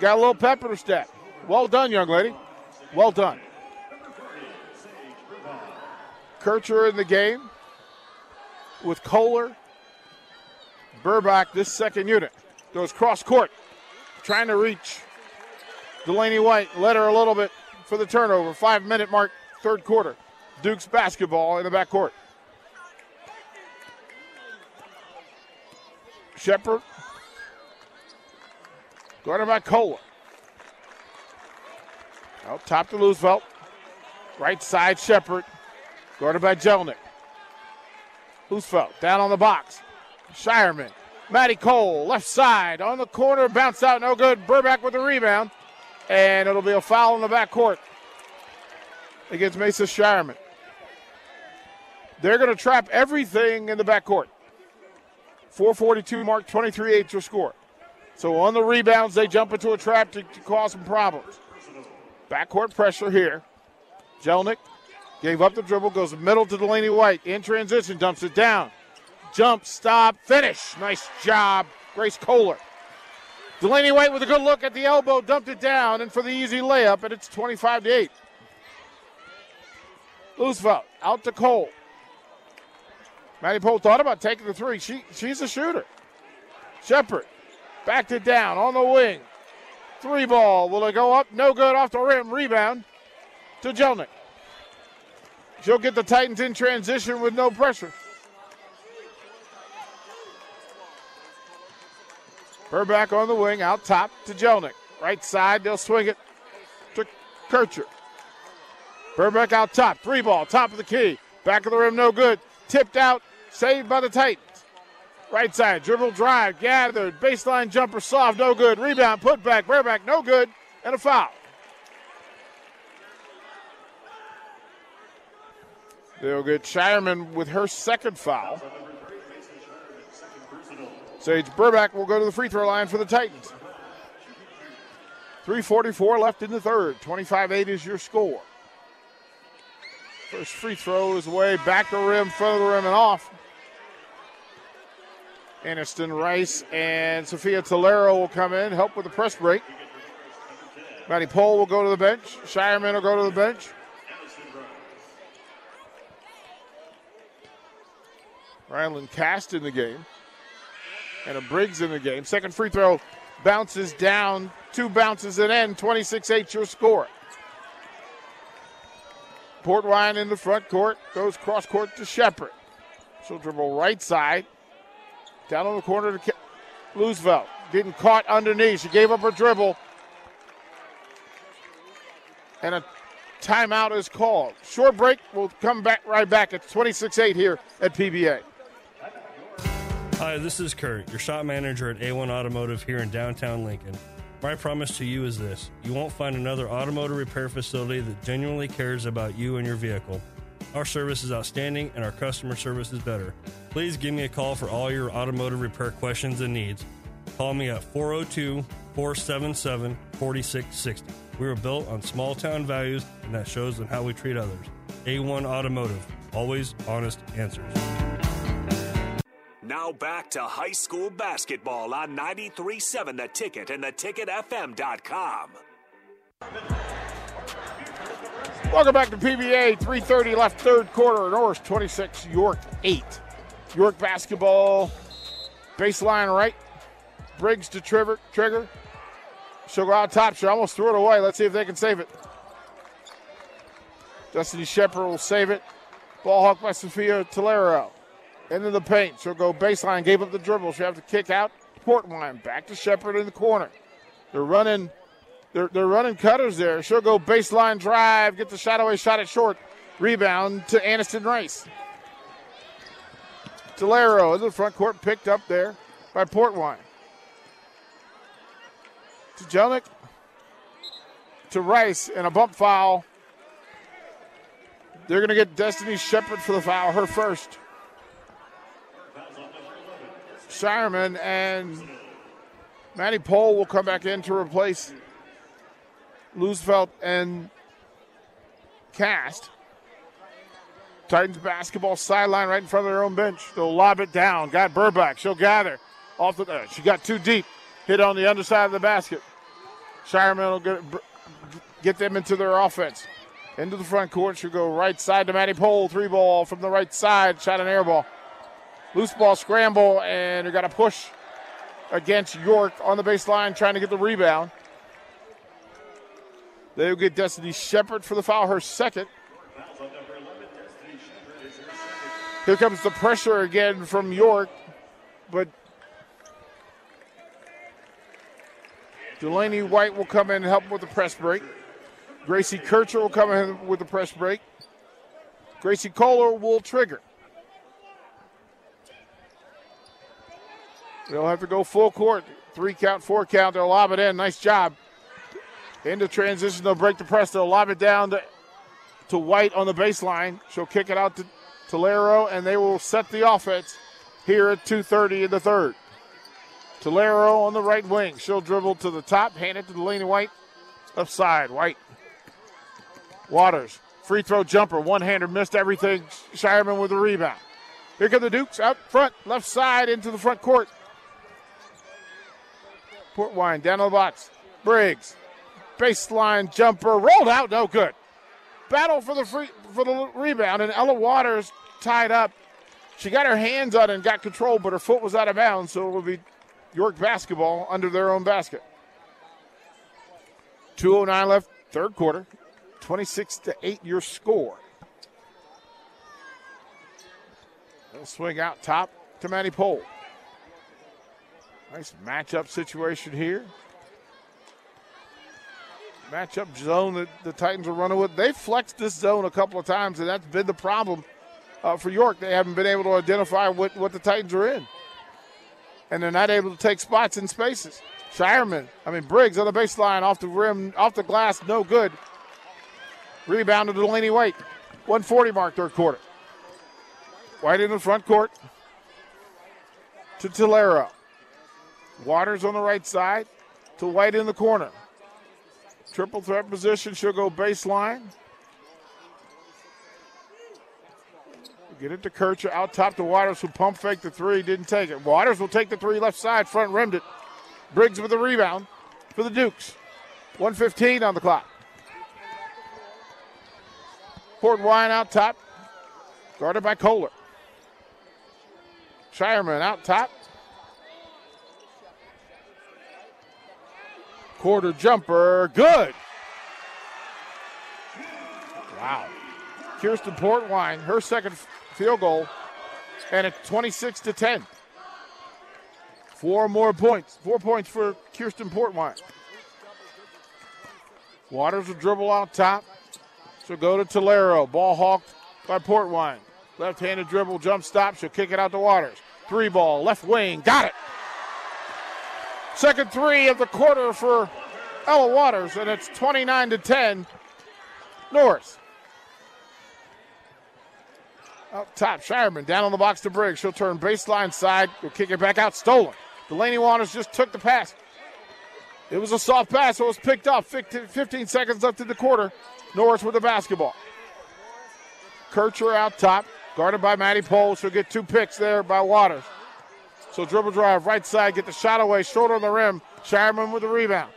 Got a little pep in her step. Well done, young lady. Well done. Kircher in the game with Kohler. Burbach, this second unit, goes cross court, trying to reach Delaney White. Led her a little bit for the turnover. Five-minute mark, third quarter. Dukes basketball in the backcourt. Shepherd, guarded by Kohler. Out top to Luzfeldt. Right side, Shepherd, guarded by Jelnick. Luzfeldt down on the box. Shireman, Maddie Pohl, left side, on the corner, bounce out, no good. Burbach with the rebound, and it'll be a foul in the backcourt against Mesa Shireman. They're going to trap everything in the backcourt. four forty-two mark, twenty-three eight your score. So on the rebounds, they jump into a trap to, to cause some problems. Backcourt pressure here. Jelnick gave up the dribble, goes middle to Delaney White. In transition, dumps it down. jump, stop, finish. Nice job, Grace Kohler. Delaney White with a good look at the elbow, dumped it down, and for the easy layup, and it's twenty-five to eight. Luzfeldt out to Cole. Maddie Pohl thought about taking the three. She, she's a shooter. Shepherd backed it down on the wing. Three ball. Will it go up? No good. Off the rim. Rebound to Jelnick. She'll get the Titans in transition with no pressure. Burbach on the wing. Out top to Jelnick. Right side. They'll swing it to Kircher. Burbach out top. Three ball. Top of the key. Back of the rim. No good. Tipped out, saved by the Titans. Right side, dribble drive, gathered, baseline jumper, soft, no good. Rebound, put back, bear back, no good, and a foul. They'll get Shireman with her second foul. Sage Burbach will go to the free throw line for the Titans. three forty-four left in the third. twenty-five eight is your score. First free throw is away, back to rim, front of the rim, and off. Aniston Rice and Sophia Tolero will come in, help with the press break. Maddie Pohl will go to the bench. Shireman will go to the bench. Ryland Cast in the game. And a Briggs in the game. Second free throw bounces down, two bounces and in. twenty-six eight your score. Portwine in the front court, goes cross court to Shepherd. She'll dribble right side, down on the corner to Luzfeldt. Getting caught underneath. She gave up her dribble. And a timeout is called. Short break. We'll come back right back. It's twenty-six eight here at P B A. Hi, this is Kurt, your shop manager at A one Automotive here in downtown Lincoln. My promise to you is this. You won't find another automotive repair facility that genuinely cares about you and your vehicle. Our service is outstanding and our customer service is better. Please give me a call for all your automotive repair questions and needs. Call me at four oh two, four seven seven, four six six oh. We were built on small town values and that shows in how we treat others. A one Automotive, always honest answers. Now back to high school basketball on ninety-three point seven The Ticket and the ticket f m dot com. Welcome back to P B A. three thirty left third quarter. Norris twenty-six, York eight. York basketball, baseline right. Briggs to Trigger. Trigger. She'll go out top. She almost threw it away. Let's see if they can save it. Destiny Shepherd will save it. Ball hawked by Sophia Tolero. Into the paint. She'll go baseline. Gave up the dribble. She'll have to kick out. Portwine back to Shepherd in the corner. They're running. They're, they're running cutters there. She'll go baseline drive. Get the shot away. Shot it short. Rebound to Aniston Rice. Tolero in the front court. Picked up there by Portwine. To Jelnick. To Rice. And a bump foul. They're going to get Destiny Shepherd for the foul. Her first. Shireman and Maddie Pohl will come back in to replace Luzfeldt and Cast. Titans basketball sideline right in front of their own bench. They'll lob it down. Got Burbach. She'll gather. Off the, uh, she got too deep. Hit on the underside of the basket. Shireman will get, get them into their offense. Into the front court. She'll go right side to Maddie Pohl. Three ball from the right side. Shot an air ball. Loose ball scramble, and they got a push against York on the baseline trying to get the rebound. They'll get Destiny Shepherd for the foul, her second. Here comes the pressure again from York, but Delaney White will come in and help with the press break. Gracie Kircher will come in with the press break. Gracie Kohler will trigger. They'll have to go full court. Three count, four count. They'll lob it in. Nice job. Into transition. They'll break the press. They'll lob it down to, to White on the baseline. She'll kick it out to Tolero, and they will set the offense here at two thirty in the third. Tolero on the right wing. She'll dribble to the top. Hand it to Delaney White. Upside. White. Waters. Free throw jumper. One-hander. Missed everything. Shireman with the rebound. Here come the Dukes out front, left side into the front court. Portwine down on the box. Briggs, baseline jumper, rolled out, no good. Battle for the free, for the rebound, and Ella Waters tied up. She got her hands on it and got control, but her foot was out of bounds, so it will be York basketball under their own basket. two oh nine left, third quarter, twenty-six to eight your score. They'll swing out top to Maddie Pohl. Nice matchup situation here. Matchup zone that the Titans are running with. They flexed this zone a couple of times, and that's been the problem uh, for York. They haven't been able to identify what, what the Titans are in. And they're not able to take spots in spaces. Shireman, I mean Briggs on the baseline, off the rim, off the glass, no good. Rebound to Delaney White. one forty mark, third quarter. White in the front court to Tolero. Waters on the right side to White in the corner. Triple threat position. She'll go baseline. Get it to Kircher. Out top to Waters, who pump fake the three. Didn't take it. Waters will take the three left side. Front rimmed it. Briggs with the rebound for the Dukes. one fifteen on the clock. Portwine out top. Guarded by Kohler. Shireman out top. Quarter jumper, good. Wow. Kirsten Portwine, her second field goal, and it's twenty-six to ten. Four more points. Four points for Kirsten Portwine. Waters will dribble out top. She'll go to Tolero. Ball hawked by Portwine. Left-handed dribble, jump stop. She'll kick it out to Waters. Three ball, left wing, got it. Second three of the quarter for Ella Waters, and it's twenty-nine to ten, Norris. Up top, Shireman down on the box to Briggs. She'll turn baseline side. Will kick it back out, stolen. Delaney Waters just took the pass. It was a soft pass, so it was picked up. fifteen seconds left in the quarter. Norris with the basketball. Kircher out top, guarded by Maddie Pohl. She'll get two picks there by Waters. So dribble drive, right side, get the shot away, shoulder on the rim. Shireman with the rebound.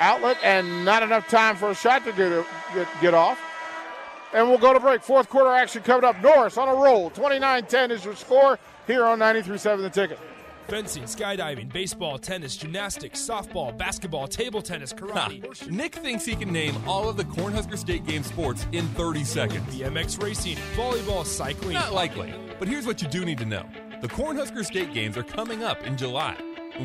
Outlet and not enough time for a shot to get, get, get off. And we'll go to break. Fourth quarter action coming up. Norris on a roll. twenty-nine ten is your score here on ninety-three point seven The Ticket. Fencing, skydiving, baseball, tennis, gymnastics, softball, basketball, table tennis, karate. Huh. Nick thinks he can name all of the Cornhusker State Game sports in thirty seconds. B M X racing, volleyball, cycling. Not likely, but here's what you do need to know. The Cornhusker State Games are coming up in July.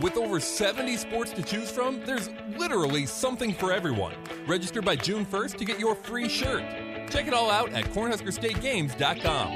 With over seventy sports to choose from, there's literally something for everyone. Register by June first to get your free shirt. Check it all out at cornhusker state games dot com.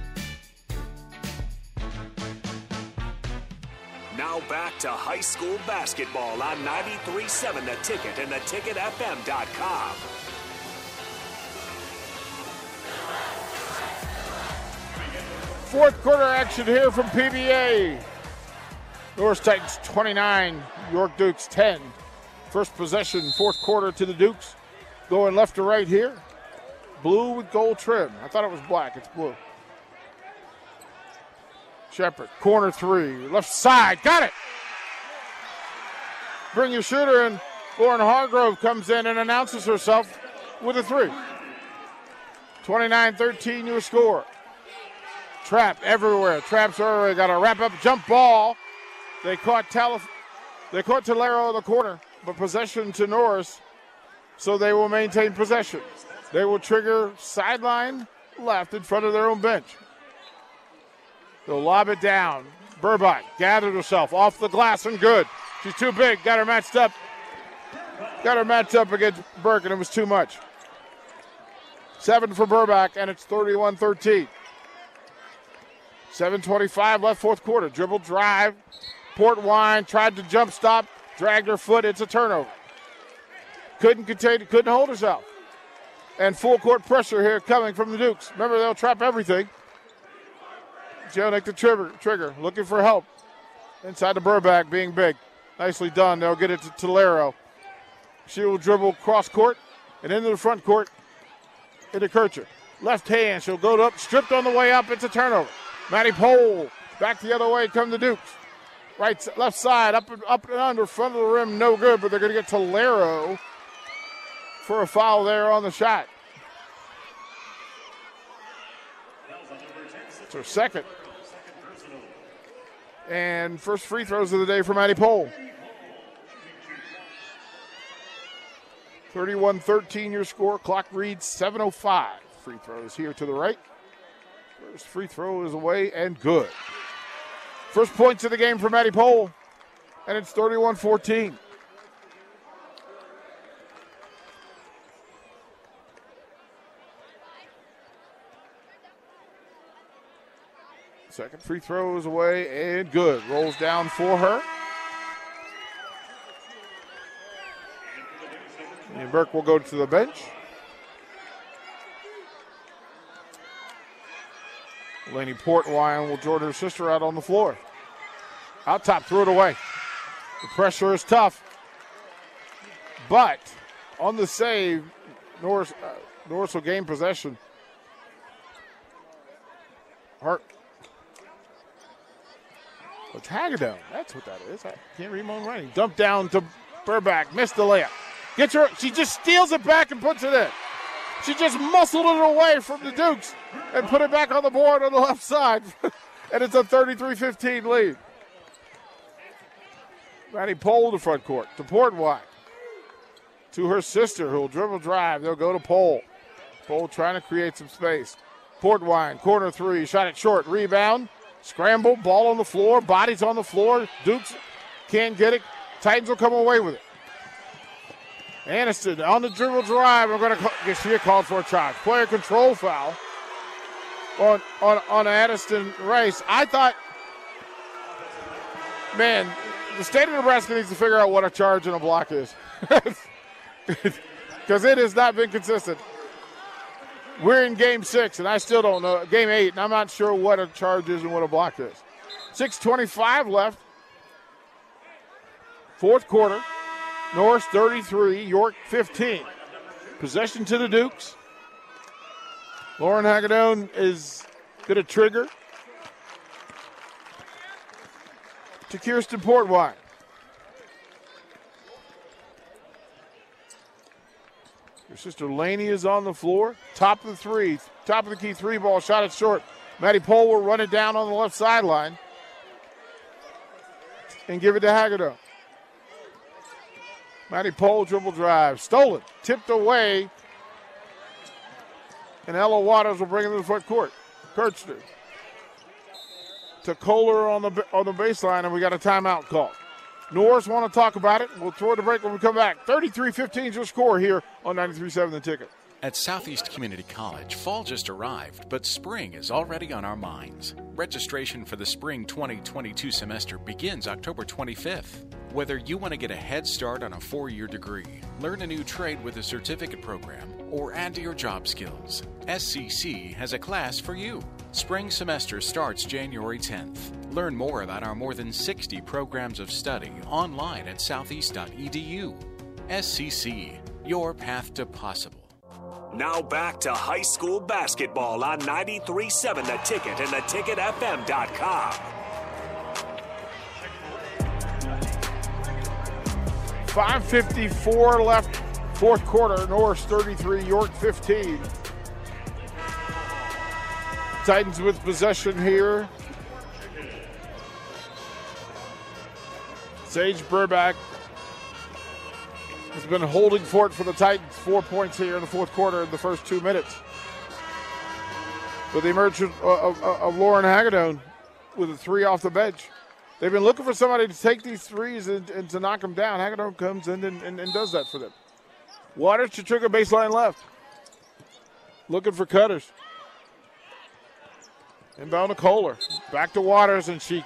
Now back to high school basketball on ninety-three point seven The Ticket and the ticket f m dot com. Fourth quarter action here from P B A. Norris Titans twenty-nine, York Dukes ten. First possession, fourth quarter to the Dukes. Going left to right here. Blue with gold trim. I thought it was black. It's blue. Shepherd, corner three, left side. Got it. Bring your shooter in. Lauren Hargrove comes in and announces herself with a three. twenty-nine thirteen, your score. Trap everywhere. Traps everywhere. Got a wrap-up jump ball. They caught Talif- They caught Tolero in the corner, but possession to Norris, so they will maintain possession. They will trigger sideline left in front of their own bench. They'll lob it down. Burbach gathered herself off the glass and good. She's too big. Got her matched up. Got her matched up against Burke, and it was too much. Seven for Burbach, and it's thirty-one thirteen. seven twenty-five left, fourth quarter. Dribble drive. Portwine tried to jump stop, dragged her foot. It's a turnover. Couldn't contain, couldn't hold herself. And full court pressure here coming from the Dukes. Remember, they'll trap everything. Jelnick the trigger, trigger, looking for help. Inside the Burbach, being big. Nicely done. They'll get it to Tolero. She will dribble cross court and into the front court into Kircher. Left hand, she'll go up, stripped on the way up. It's a turnover. Maddie Pohl, back the other way come the Dukes. Right, left side, up and, up and under, front of the rim, no good, but they're going to get Tolero for a foul there on the shot. It's her second. And first free throws of the day for Maddie Pohl. thirty-one thirteen your score. Clock reads seven oh five. Free throws here to the right. First free throw is away and good. First points of the game for Maddie Pohl. And it's thirty-one fourteen. Second free throw is away and good. Rolls down for her. And Burke will go to the bench. Laney Portwine will join her sister out on the floor. Out top, threw it away. The pressure is tough. But on the save, Norris, uh, Norris will gain possession. Hart. It's Hagedorn. That's what that is. I can't read my own writing. Dump down to Burbach. Missed the layup. Gets her. She just steals it back and puts it in. She just muscled it away from the Dukes and put it back on the board on the left side. And it's a thirty-three fifteen lead. Maddie Pohl to front court. To Portwine. To her sister, who will dribble drive. They'll go to Pohl. Pohl trying to create some space. Portwine, corner three. Shot it short. Rebound. Scramble. Ball on the floor. Bodies on the floor. Dukes can't get it. Titans will come away with it. Aniston on the dribble drive. We're going to get she called for a charge. Player control foul on on on Aniston Rice. I thought, man, the state of Nebraska needs to figure out what a charge and a block is, because it has not been consistent. We're in game six, and I still don't know game eight, and I'm not sure what a charge is and what a block is. six twenty-five left, fourth quarter. Norris thirty-three, York fifteen. Possession to the Dukes. Lauren Hagedorn is going to trigger to Kirsten Portwine. Your sister Laney is on the floor. Top of the three, top of the key three ball, shot it short. Maddie Pohl will run it down on the left sideline and give it to Hagedorn. Maddie Pohl, dribble drive, stolen, tipped away, and Ella Waters will bring it to the front court. Kirchner to Kohler on the on the baseline, and we got a timeout call. Norris want to talk about it. We'll throw it to break when we come back. thirty-three fifteen is your score here on ninety-three seven The Ticket. At Southeast Community College, fall just arrived, but spring is already on our minds. Registration for the spring twenty twenty-two semester begins October twenty-fifth. Whether you want to get a head start on a four-year degree, learn a new trade with a certificate program, or add to your job skills, S C C has a class for you. Spring semester starts January tenth. Learn more about our more than sixty programs of study online at southeast dot e d u. S C C, your path to possible. Now back to high school basketball on ninety-three seven The Ticket and the ticket f m dot com. five fifty-four left, fourth quarter. Norris thirty-three, York fifteen. Titans with possession here. Sage Burbach has been holding fort for the Titans. Four points here in the fourth quarter in the first two minutes. With the emergence of, of, of Lauren Hagedorn with a three off the bench. They've been looking for somebody to take these threes and, and to knock them down. Hagedorn comes in and, and, and does that for them. Waters to trigger baseline left. Looking for cutters. Inbound to Kohler. Back to Waters, and she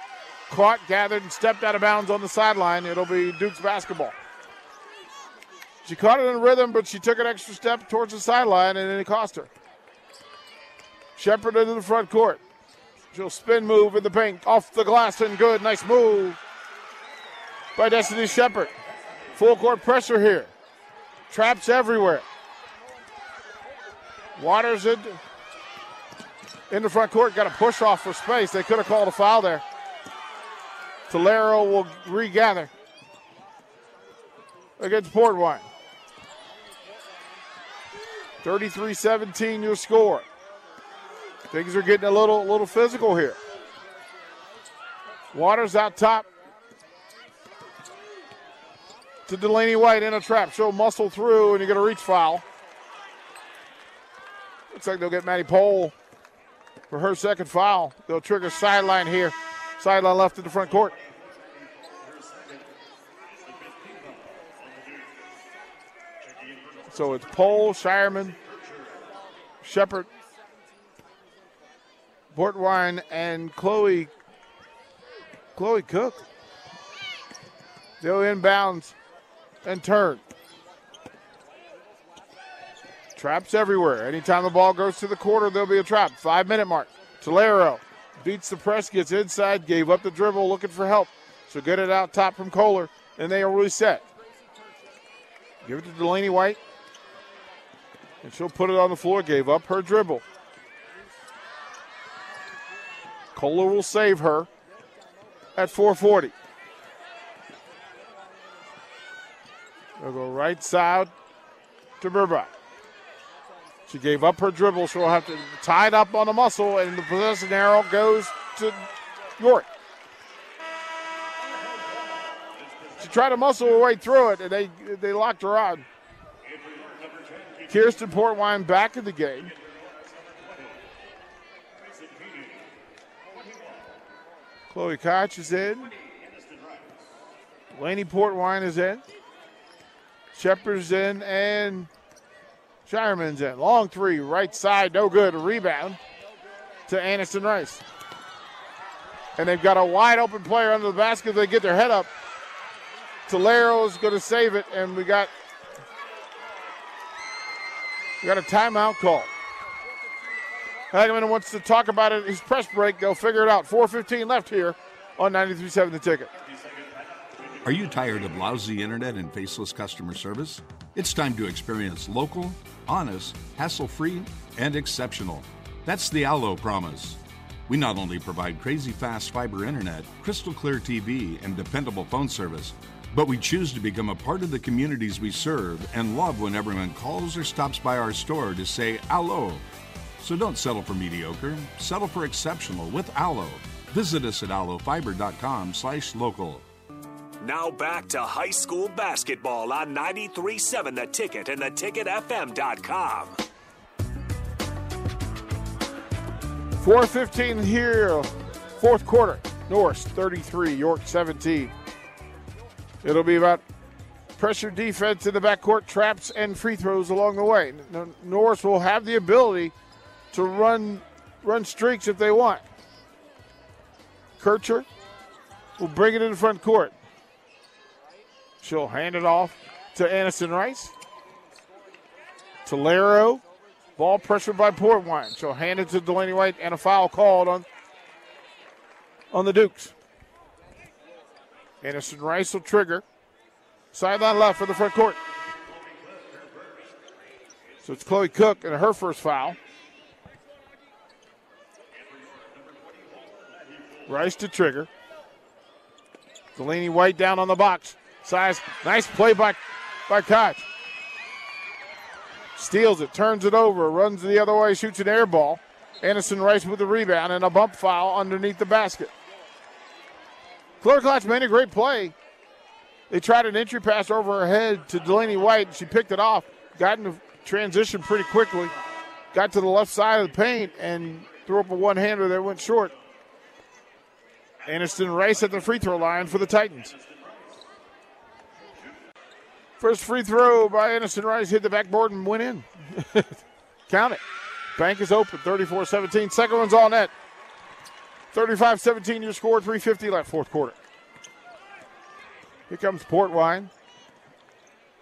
caught, gathered, and stepped out of bounds on the sideline. It'll be Dukes basketball. She caught it in rhythm, but she took an extra step towards the sideline, and it cost her. Shepherd into the front court. She'll spin move in the paint. Off the glass and good. Nice move by Destiny Shepherd. Full court pressure here. Traps everywhere. Waters in, in the front court. Got a push off for space. They could have called a foul there. Tolero will regather against Portwine. thirty-three seventeen your score. Things are getting a little, little physical here. Waters out top to Delaney White in a trap. She'll muscle through, and you're going to reach foul. Looks like they'll get Maddie Pohl for her second foul. They'll trigger sideline here. Sideline left to the front court. So it's Pohl, Shireman, Shepherd, Portwine, and Chloe, Chloe Cook. They'll inbounds and turn. Traps everywhere. Anytime the ball goes to the quarter, there'll be a trap. Five-minute mark. Tolero beats the press, gets inside, gave up the dribble, looking for help. So get it out top from Kohler, and they are reset. Give it to Delaney White, and she'll put it on the floor, gave up her dribble. Kohler will save her at four forty. They'll go right side to Burbach. She gave up her dribble. She'll have to tie it up on the muscle, and the possession arrow goes to York. She tried to muscle her way through it, and they, they locked her out. Kirsten Portwine back in the game. Chloe Koch is in. Laney Portwine is in. Shepherd's in, and Shireman's in. Long three, right side, no good. A rebound to Aniston Rice. And they've got a wide open player under the basket. They get their head up. Tolero's going to save it, and we got we got a timeout call. Hageman wants to talk about it. His press break, they'll figure it out. four fifteen left here on ninety-three seven The Ticket. Are you tired of lousy internet and faceless customer service? It's time to experience local, honest, hassle-free, and exceptional. That's the Allo promise. We not only provide crazy fast fiber internet, crystal clear T V, and dependable phone service, but we choose to become a part of the communities we serve and love when everyone calls or stops by our store to say Allo. So don't settle for mediocre, settle for exceptional with Allo. Visit us at allo fiber dot com slash local. Now back to high school basketball on ninety-three seven The Ticket and the ticket f m dot com. four fifteen here, fourth quarter. Norris thirty-three, York seventeen. It'll be about pressure defense in the backcourt, traps, and free throws along the way. Norris will have the ability to run, run streaks if they want. Kircher will bring it in the front court. She'll hand it off to Aniston Rice. Tolero. Ball pressured by Portwine. She'll hand it to Delaney White, and a foul called on, on the Dukes. Aniston Rice will trigger. Sideline left for the front court. So it's Chloe Cook and her first foul. Rice to trigger. Delaney White down on the box. Size, nice play by, by Koch. Steals it, turns it over, runs the other way, shoots an air ball. Aniston Rice with the rebound and a bump foul underneath the basket. Claire Koch made a great play. They tried an entry pass over her head to Delaney White, and she picked it off, got into transition pretty quickly, got to the left side of the paint, and threw up a one-hander that went short. Aniston Rice at the free throw line for the Titans. First free throw by Aniston Rice, hit the backboard and went in. Count it. Bank is open, thirty-four seventeen. Second one's all net. thirty-five seventeen your score, three fifty left, fourth quarter. Here comes Portwine.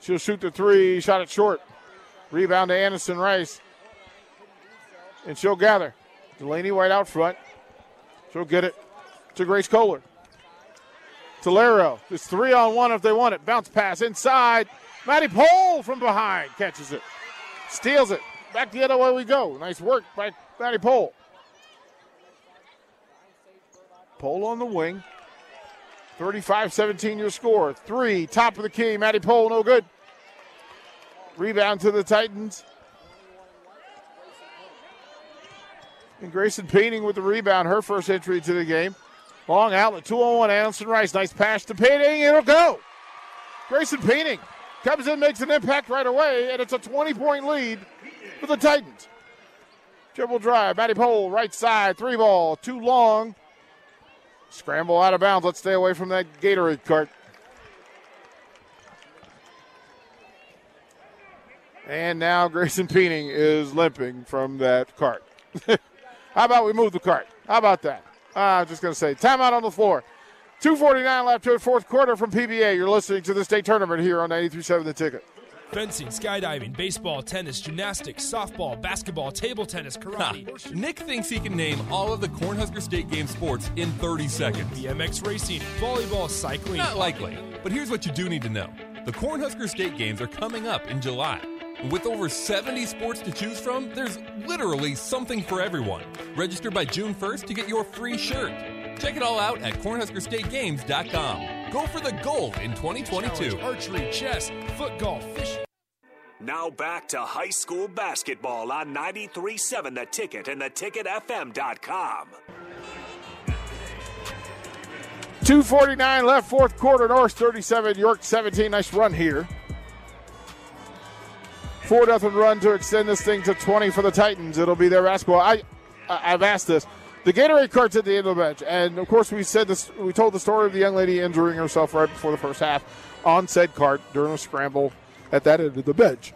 She'll shoot the three, shot it short. Rebound to Aniston Rice. And she'll gather. Delaney White out front. She'll get it to Grace Kohler. Tolero, it's three on one if they want it. Bounce pass inside. Maddie Pohl from behind catches it. Steals it. Back the other way we go. Nice work by Maddie Pohl. Pohl on the wing. thirty-five seventeen your score. Three, top of the key. Maddie Pohl, no good. Rebound to the Titans. And Grayson Peening with the rebound, her first entry to the game. Long outlet, two on one, Aniston Rice. Nice pass to Peening, it'll go. Grayson Peening comes in, makes an impact right away, and it's a twenty-point lead for the Titans. Dribble drive, Maddie Pohl, right side, three ball, too long. Scramble out of bounds. Let's stay away from that Gatorade cart. And now Grayson Peening is limping from that cart. How about we move the cart? How about that? Uh, I'm just going to say, timeout on the floor. two forty-nine left to it, fourth quarter from P B A. You're listening to the state tournament here on ninety-three point seven The Ticket. Fencing, skydiving, baseball, tennis, gymnastics, softball, basketball, table tennis, karate. Huh. Nick thinks he can name all of the Cornhusker State Game sports in thirty seconds. B M X racing, volleyball, cycling. Not likely, but here's what you do need to know. The Cornhusker State Games are coming up in July. With over seventy sports to choose from, there's literally something for everyone. Register by June first to get your free shirt. Check it all out at cornhusker state games dot com. Go for the gold in twenty twenty-two. Archery, chess, foot golf, fishing. Now back to high school basketball on ninety-three point seven The Ticket and the ticket f m dot com. two forty-nine left, fourth quarter, Norris thirty-seven, York seventeen. Nice run here. Four nothing run to extend this thing to twenty for the Titans. It'll be their basketball. I, I, I've asked this. The Gatorade cart's at the end of the bench, and of course we said this. We told the story of the young lady injuring herself right before the first half on said cart during a scramble at that end of the bench.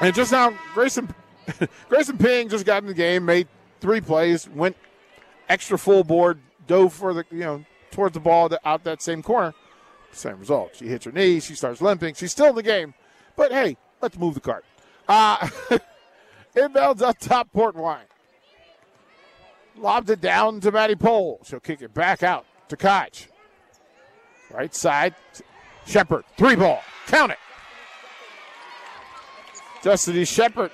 And just now, Grayson Grayson Ping just got in the game, made three plays, went extra full board, dove for the you know towards the ball out that same corner. Same result. She hits her knee. She starts limping. She's still in the game. But, hey, let's move the cart. Uh, inbounds up top, Portwine. Lobs it down to Maddie Pohl. She'll kick it back out to Koch. Right side, Shepherd. Three ball. Count it. Destiny Shepherd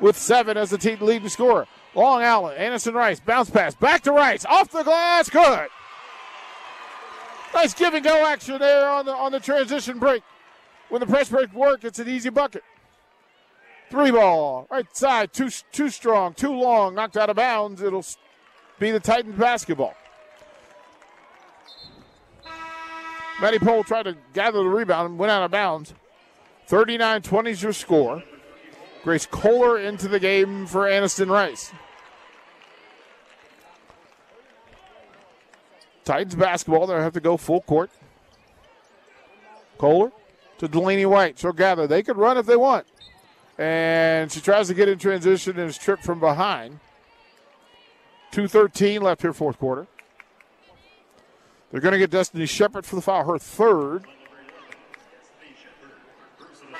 with seven as the team leading scorer. Long outlet. Aniston Rice. Bounce pass. Back to Rice. Off the glass. Good. Nice give and go action there on the on the transition break. When the press break work, it's an easy bucket. Three ball, right side, too too strong, too long, knocked out of bounds. It'll be the Titans basketball. Maddie Pohl tried to gather the rebound and went out of bounds. thirty-nine twenty is your score. Grace Kohler into the game for Aniston Rice. Titans basketball, they'll have to go full court. Kohler. To Delaney White. She'll gather. They could run if they want. And she tries to get in transition and is tripped from behind. two thirteen left here, fourth quarter. They're going to get Destiny Shepherd for the foul, her third.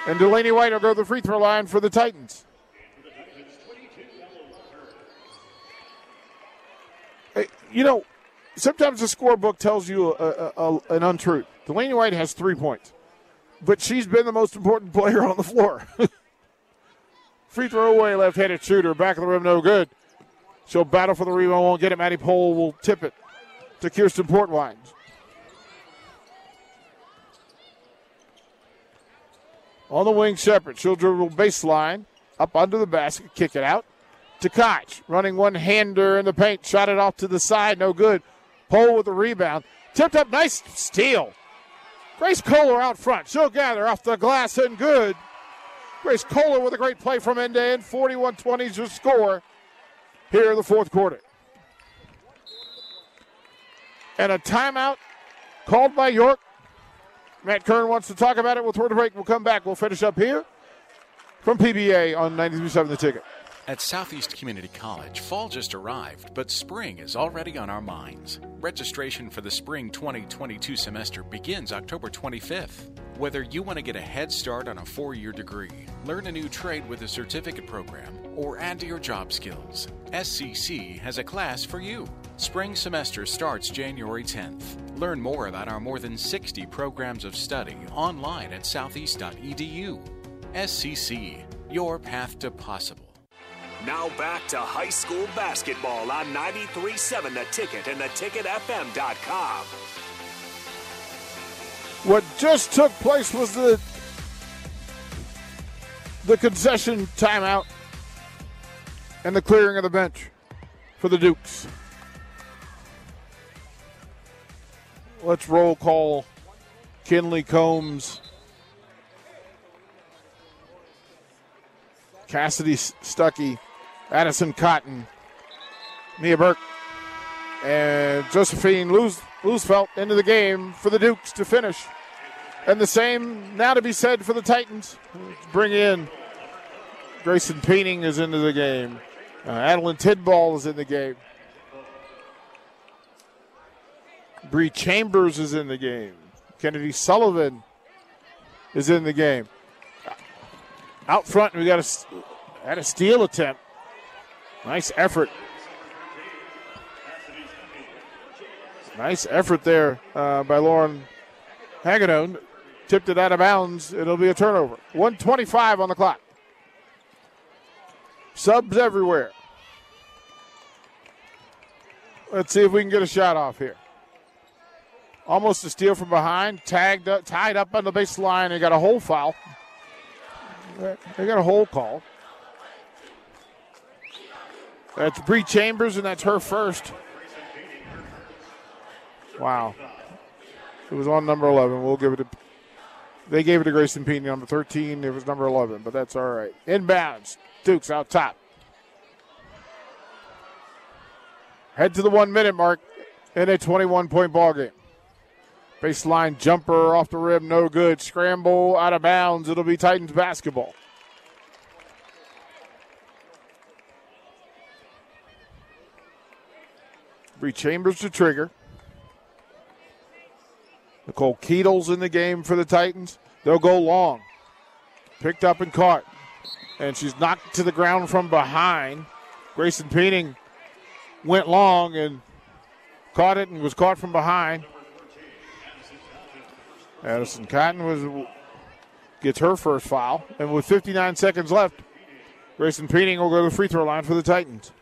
And Delaney White will go to the free throw line for the Titans. Hey, you know, sometimes the scorebook tells you a, a, a, an untruth. Delaney White has three points. But she's been the most important player on the floor. Free throw away, left-handed shooter. Back of the rim, no good. She'll battle for the rebound, won't get it. Maddie Pohl will tip it to Kirsten Portwine. On the wing, Shepherd. She'll dribble baseline, up under the basket, kick it out to Koch. Running one-hander in the paint, shot it off to the side, no good. Pohl with the rebound. Tipped up, nice steal. Grace Kohler out front. She'll gather off the glass and good. Grace Kohler with a great play from end to end. forty-one twenty is your score here in the fourth quarter. And a timeout called by York. Matt Kern wants to talk about it. We'll throw the break. We'll come back. We'll finish up here from P B A on ninety-three point seven The Ticket. At Southeast Community College, fall just arrived, but spring is already on our minds. Registration for the spring twenty twenty-two semester begins October twenty-fifth. Whether you want to get a head start on a four-year degree, learn a new trade with a certificate program, or add to your job skills, S C C has a class for you. Spring semester starts January tenth. Learn more about our more than sixty programs of study online at southeast dot e d u. S C C, your path to possible. Now back to high school basketball on ninety-three point seven The Ticket and the ticket f m dot com. What just took place was the, the concession timeout and the clearing of the bench for the Dukes. Let's roll call Kinley Combs. Cassidy Stuckey, Addison Cotton, Nia Burke, and Josephine Luz- Luzfeldt into the game for the Dukes to finish. And the same now to be said for the Titans. Bring in Grayson Peening is into the game. Uh, Adeline Tidball is in the game. Bree Chambers is in the game. Kennedy Sullivan is in the game. Out front, we got a, had a steal attempt. Nice effort. Nice effort there uh, by Lauren Hagedorn. Tipped it out of bounds. It'll be a turnover. one twenty-five on the clock. Subs everywhere. Let's see if we can get a shot off here. Almost a steal from behind. Tagged up, tied up on the baseline. They got a hole foul. They got a hole call. That's Bree Chambers, and that's her first. Wow. It was on number eleven. We'll give it to they gave it to Grayson Peeney, number thirteen. It was number eleven, but that's all right. Inbounds. Dukes out top. Head to the one-minute mark in a twenty-one-point ball game. Baseline jumper off the rim, no good. Scramble out of bounds. It'll be Titans basketball. Bree Chambers to trigger. Nicole Keetles in the game for the Titans. They'll go long. Picked up and caught. And she's knocked to the ground from behind. Grayson Peening went long and caught it and was caught from behind. Addison Cotton was gets her first foul. And with fifty-nine seconds left, Grayson Peening will go to the free throw line for the Titans.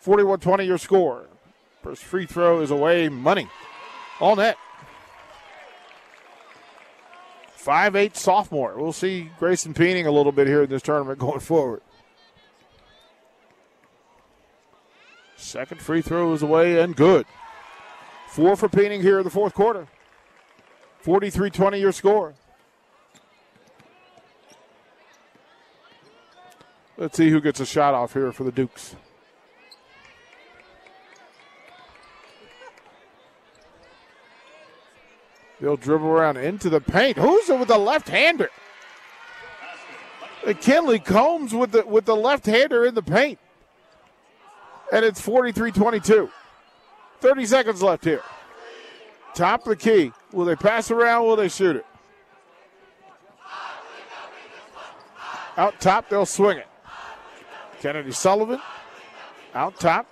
forty-one twenty your score. First free throw is away money. All net. five eight sophomore. We'll see Grayson Peening a little bit here in this tournament going forward. Second free throw is away and good. Four for Peening here in the fourth quarter. forty-three twenty your score. Let's see who gets a shot off here for the Dukes. They'll dribble around into the paint. Who's it with the left-hander? Kinley Combs with the with the left-hander in the paint. And it's forty-three twenty-two. thirty seconds left here. Top of the key. Will they pass around? Will they shoot it? Out top, they'll swing it. Kennedy Sullivan. Out top.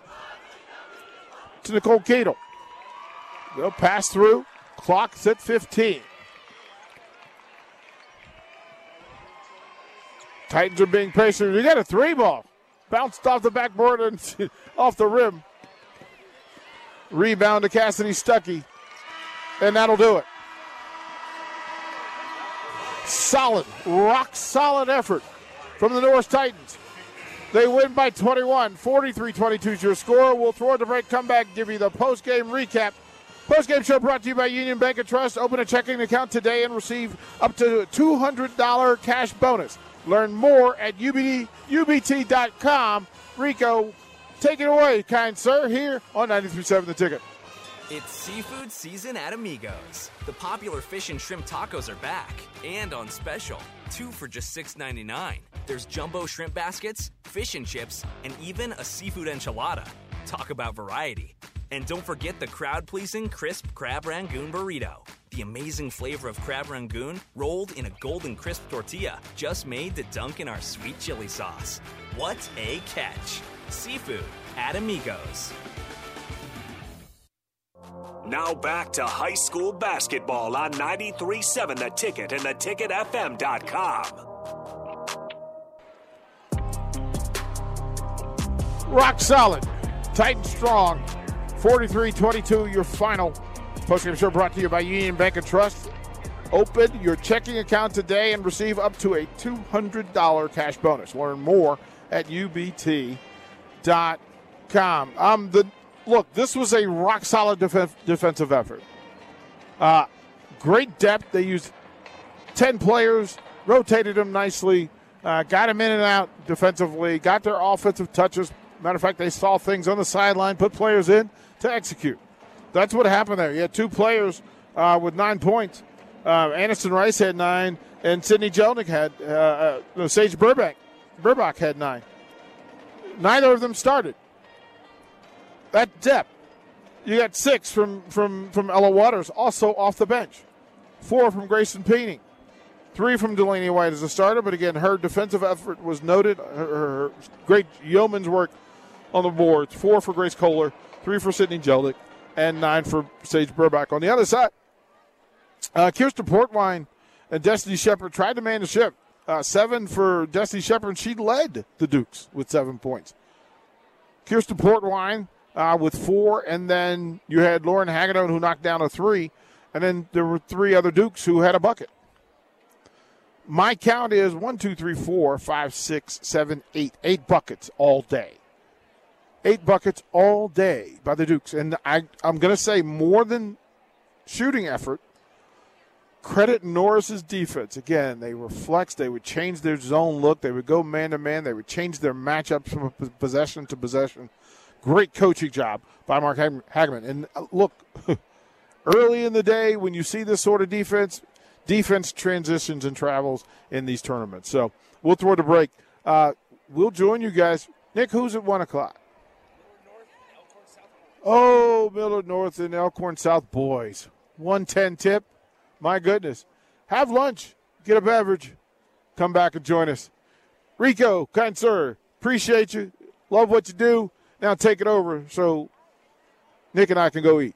To Nicole Keetle. They'll pass through. Clock's at fifteen. Titans are being patient. We got a three ball. Bounced off the backboard and off the rim. Rebound to Cassidy Stuckey. And that'll do it. Solid, rock solid effort from the Norris Titans. They win by twenty-one. forty-three twenty-two is your score. We'll throw the break, come back, give you the post-game recap. Post-game show brought to you by Union Bank and Trust. Open a checking account today and receive up to a two hundred dollars cash bonus. Learn more at U B T dot com. Rico, take it away, kind sir, here on ninety-three point seven The Ticket. It's seafood season at Amigos. The popular fish and shrimp tacos are back and on special. Two for just six ninety-nine. There's jumbo shrimp baskets, fish and chips, and even a seafood enchilada. Talk about variety. And don't forget the crowd-pleasing crisp crab rangoon burrito. The amazing flavor of crab rangoon rolled in a golden crisp tortilla just made to dunk in our sweet chili sauce. What a catch. Seafood at Amigos. Now back to high school basketball on ninety-three point seven The Ticket and the ticket f m dot com. Rock solid, Titan strong, forty-three twenty-two your final. Post-game show brought to you by Union Bank and Trust. Open your checking account today and receive up to a two hundred dollars cash bonus. Learn more at U B T dot com. Um, the Look, this was a rock-solid def- defensive effort. Uh, great depth. They used ten players, rotated them nicely, uh, got them in and out defensively, got their offensive touches. Matter of fact, they saw things on the sideline, put players in to execute. That's what happened there. You had two players uh, with nine points. Uh, Aniston Rice had nine, and Sydney Jelnick had uh, – uh, no, Sage Burbach, Burbach had nine. Neither of them started. That depth. You got six from, from, from Ella Waters, also off the bench. Four from Grayson Peening. Three from Delaney White as a starter, but again, her defensive effort was noted. Her, her great yeoman's work on the boards. Four for Grace Kohler, three for Sydney Jelnick, and nine for Sage Burbach. On the other side, uh, Kirsten Portwine and Destiny Shepherd tried to man the ship. Uh, seven for Destiny Shepherd, and she led the Dukes with seven points. Kirsten Portwine uh, with four, and then you had Lauren Hagedorn who knocked down a three, and then there were three other Dukes who had a bucket. My count is one, two, three, four, five, six, seven, eight. Eight buckets all day. Eight buckets all day by the Dukes. And I, I'm going to say more than shooting effort, credit Norris's defense. Again, they were flexed. They would change their zone look. They would go man-to-man. They would change their matchups from possession to possession. Great coaching job by Mark Hageman. And, look, early in the day when you see this sort of defense, defense transitions and travels in these tournaments. So we'll throw it a break. Uh, we'll join you guys. Nick, who's at one o'clock? Oh, Millard North and Elkhorn South boys. one ten tip. My goodness. Have lunch. Get a beverage. Come back and join us. Rico, kind sir, appreciate you. Love what you do. Now take it over so Nick and I can go eat.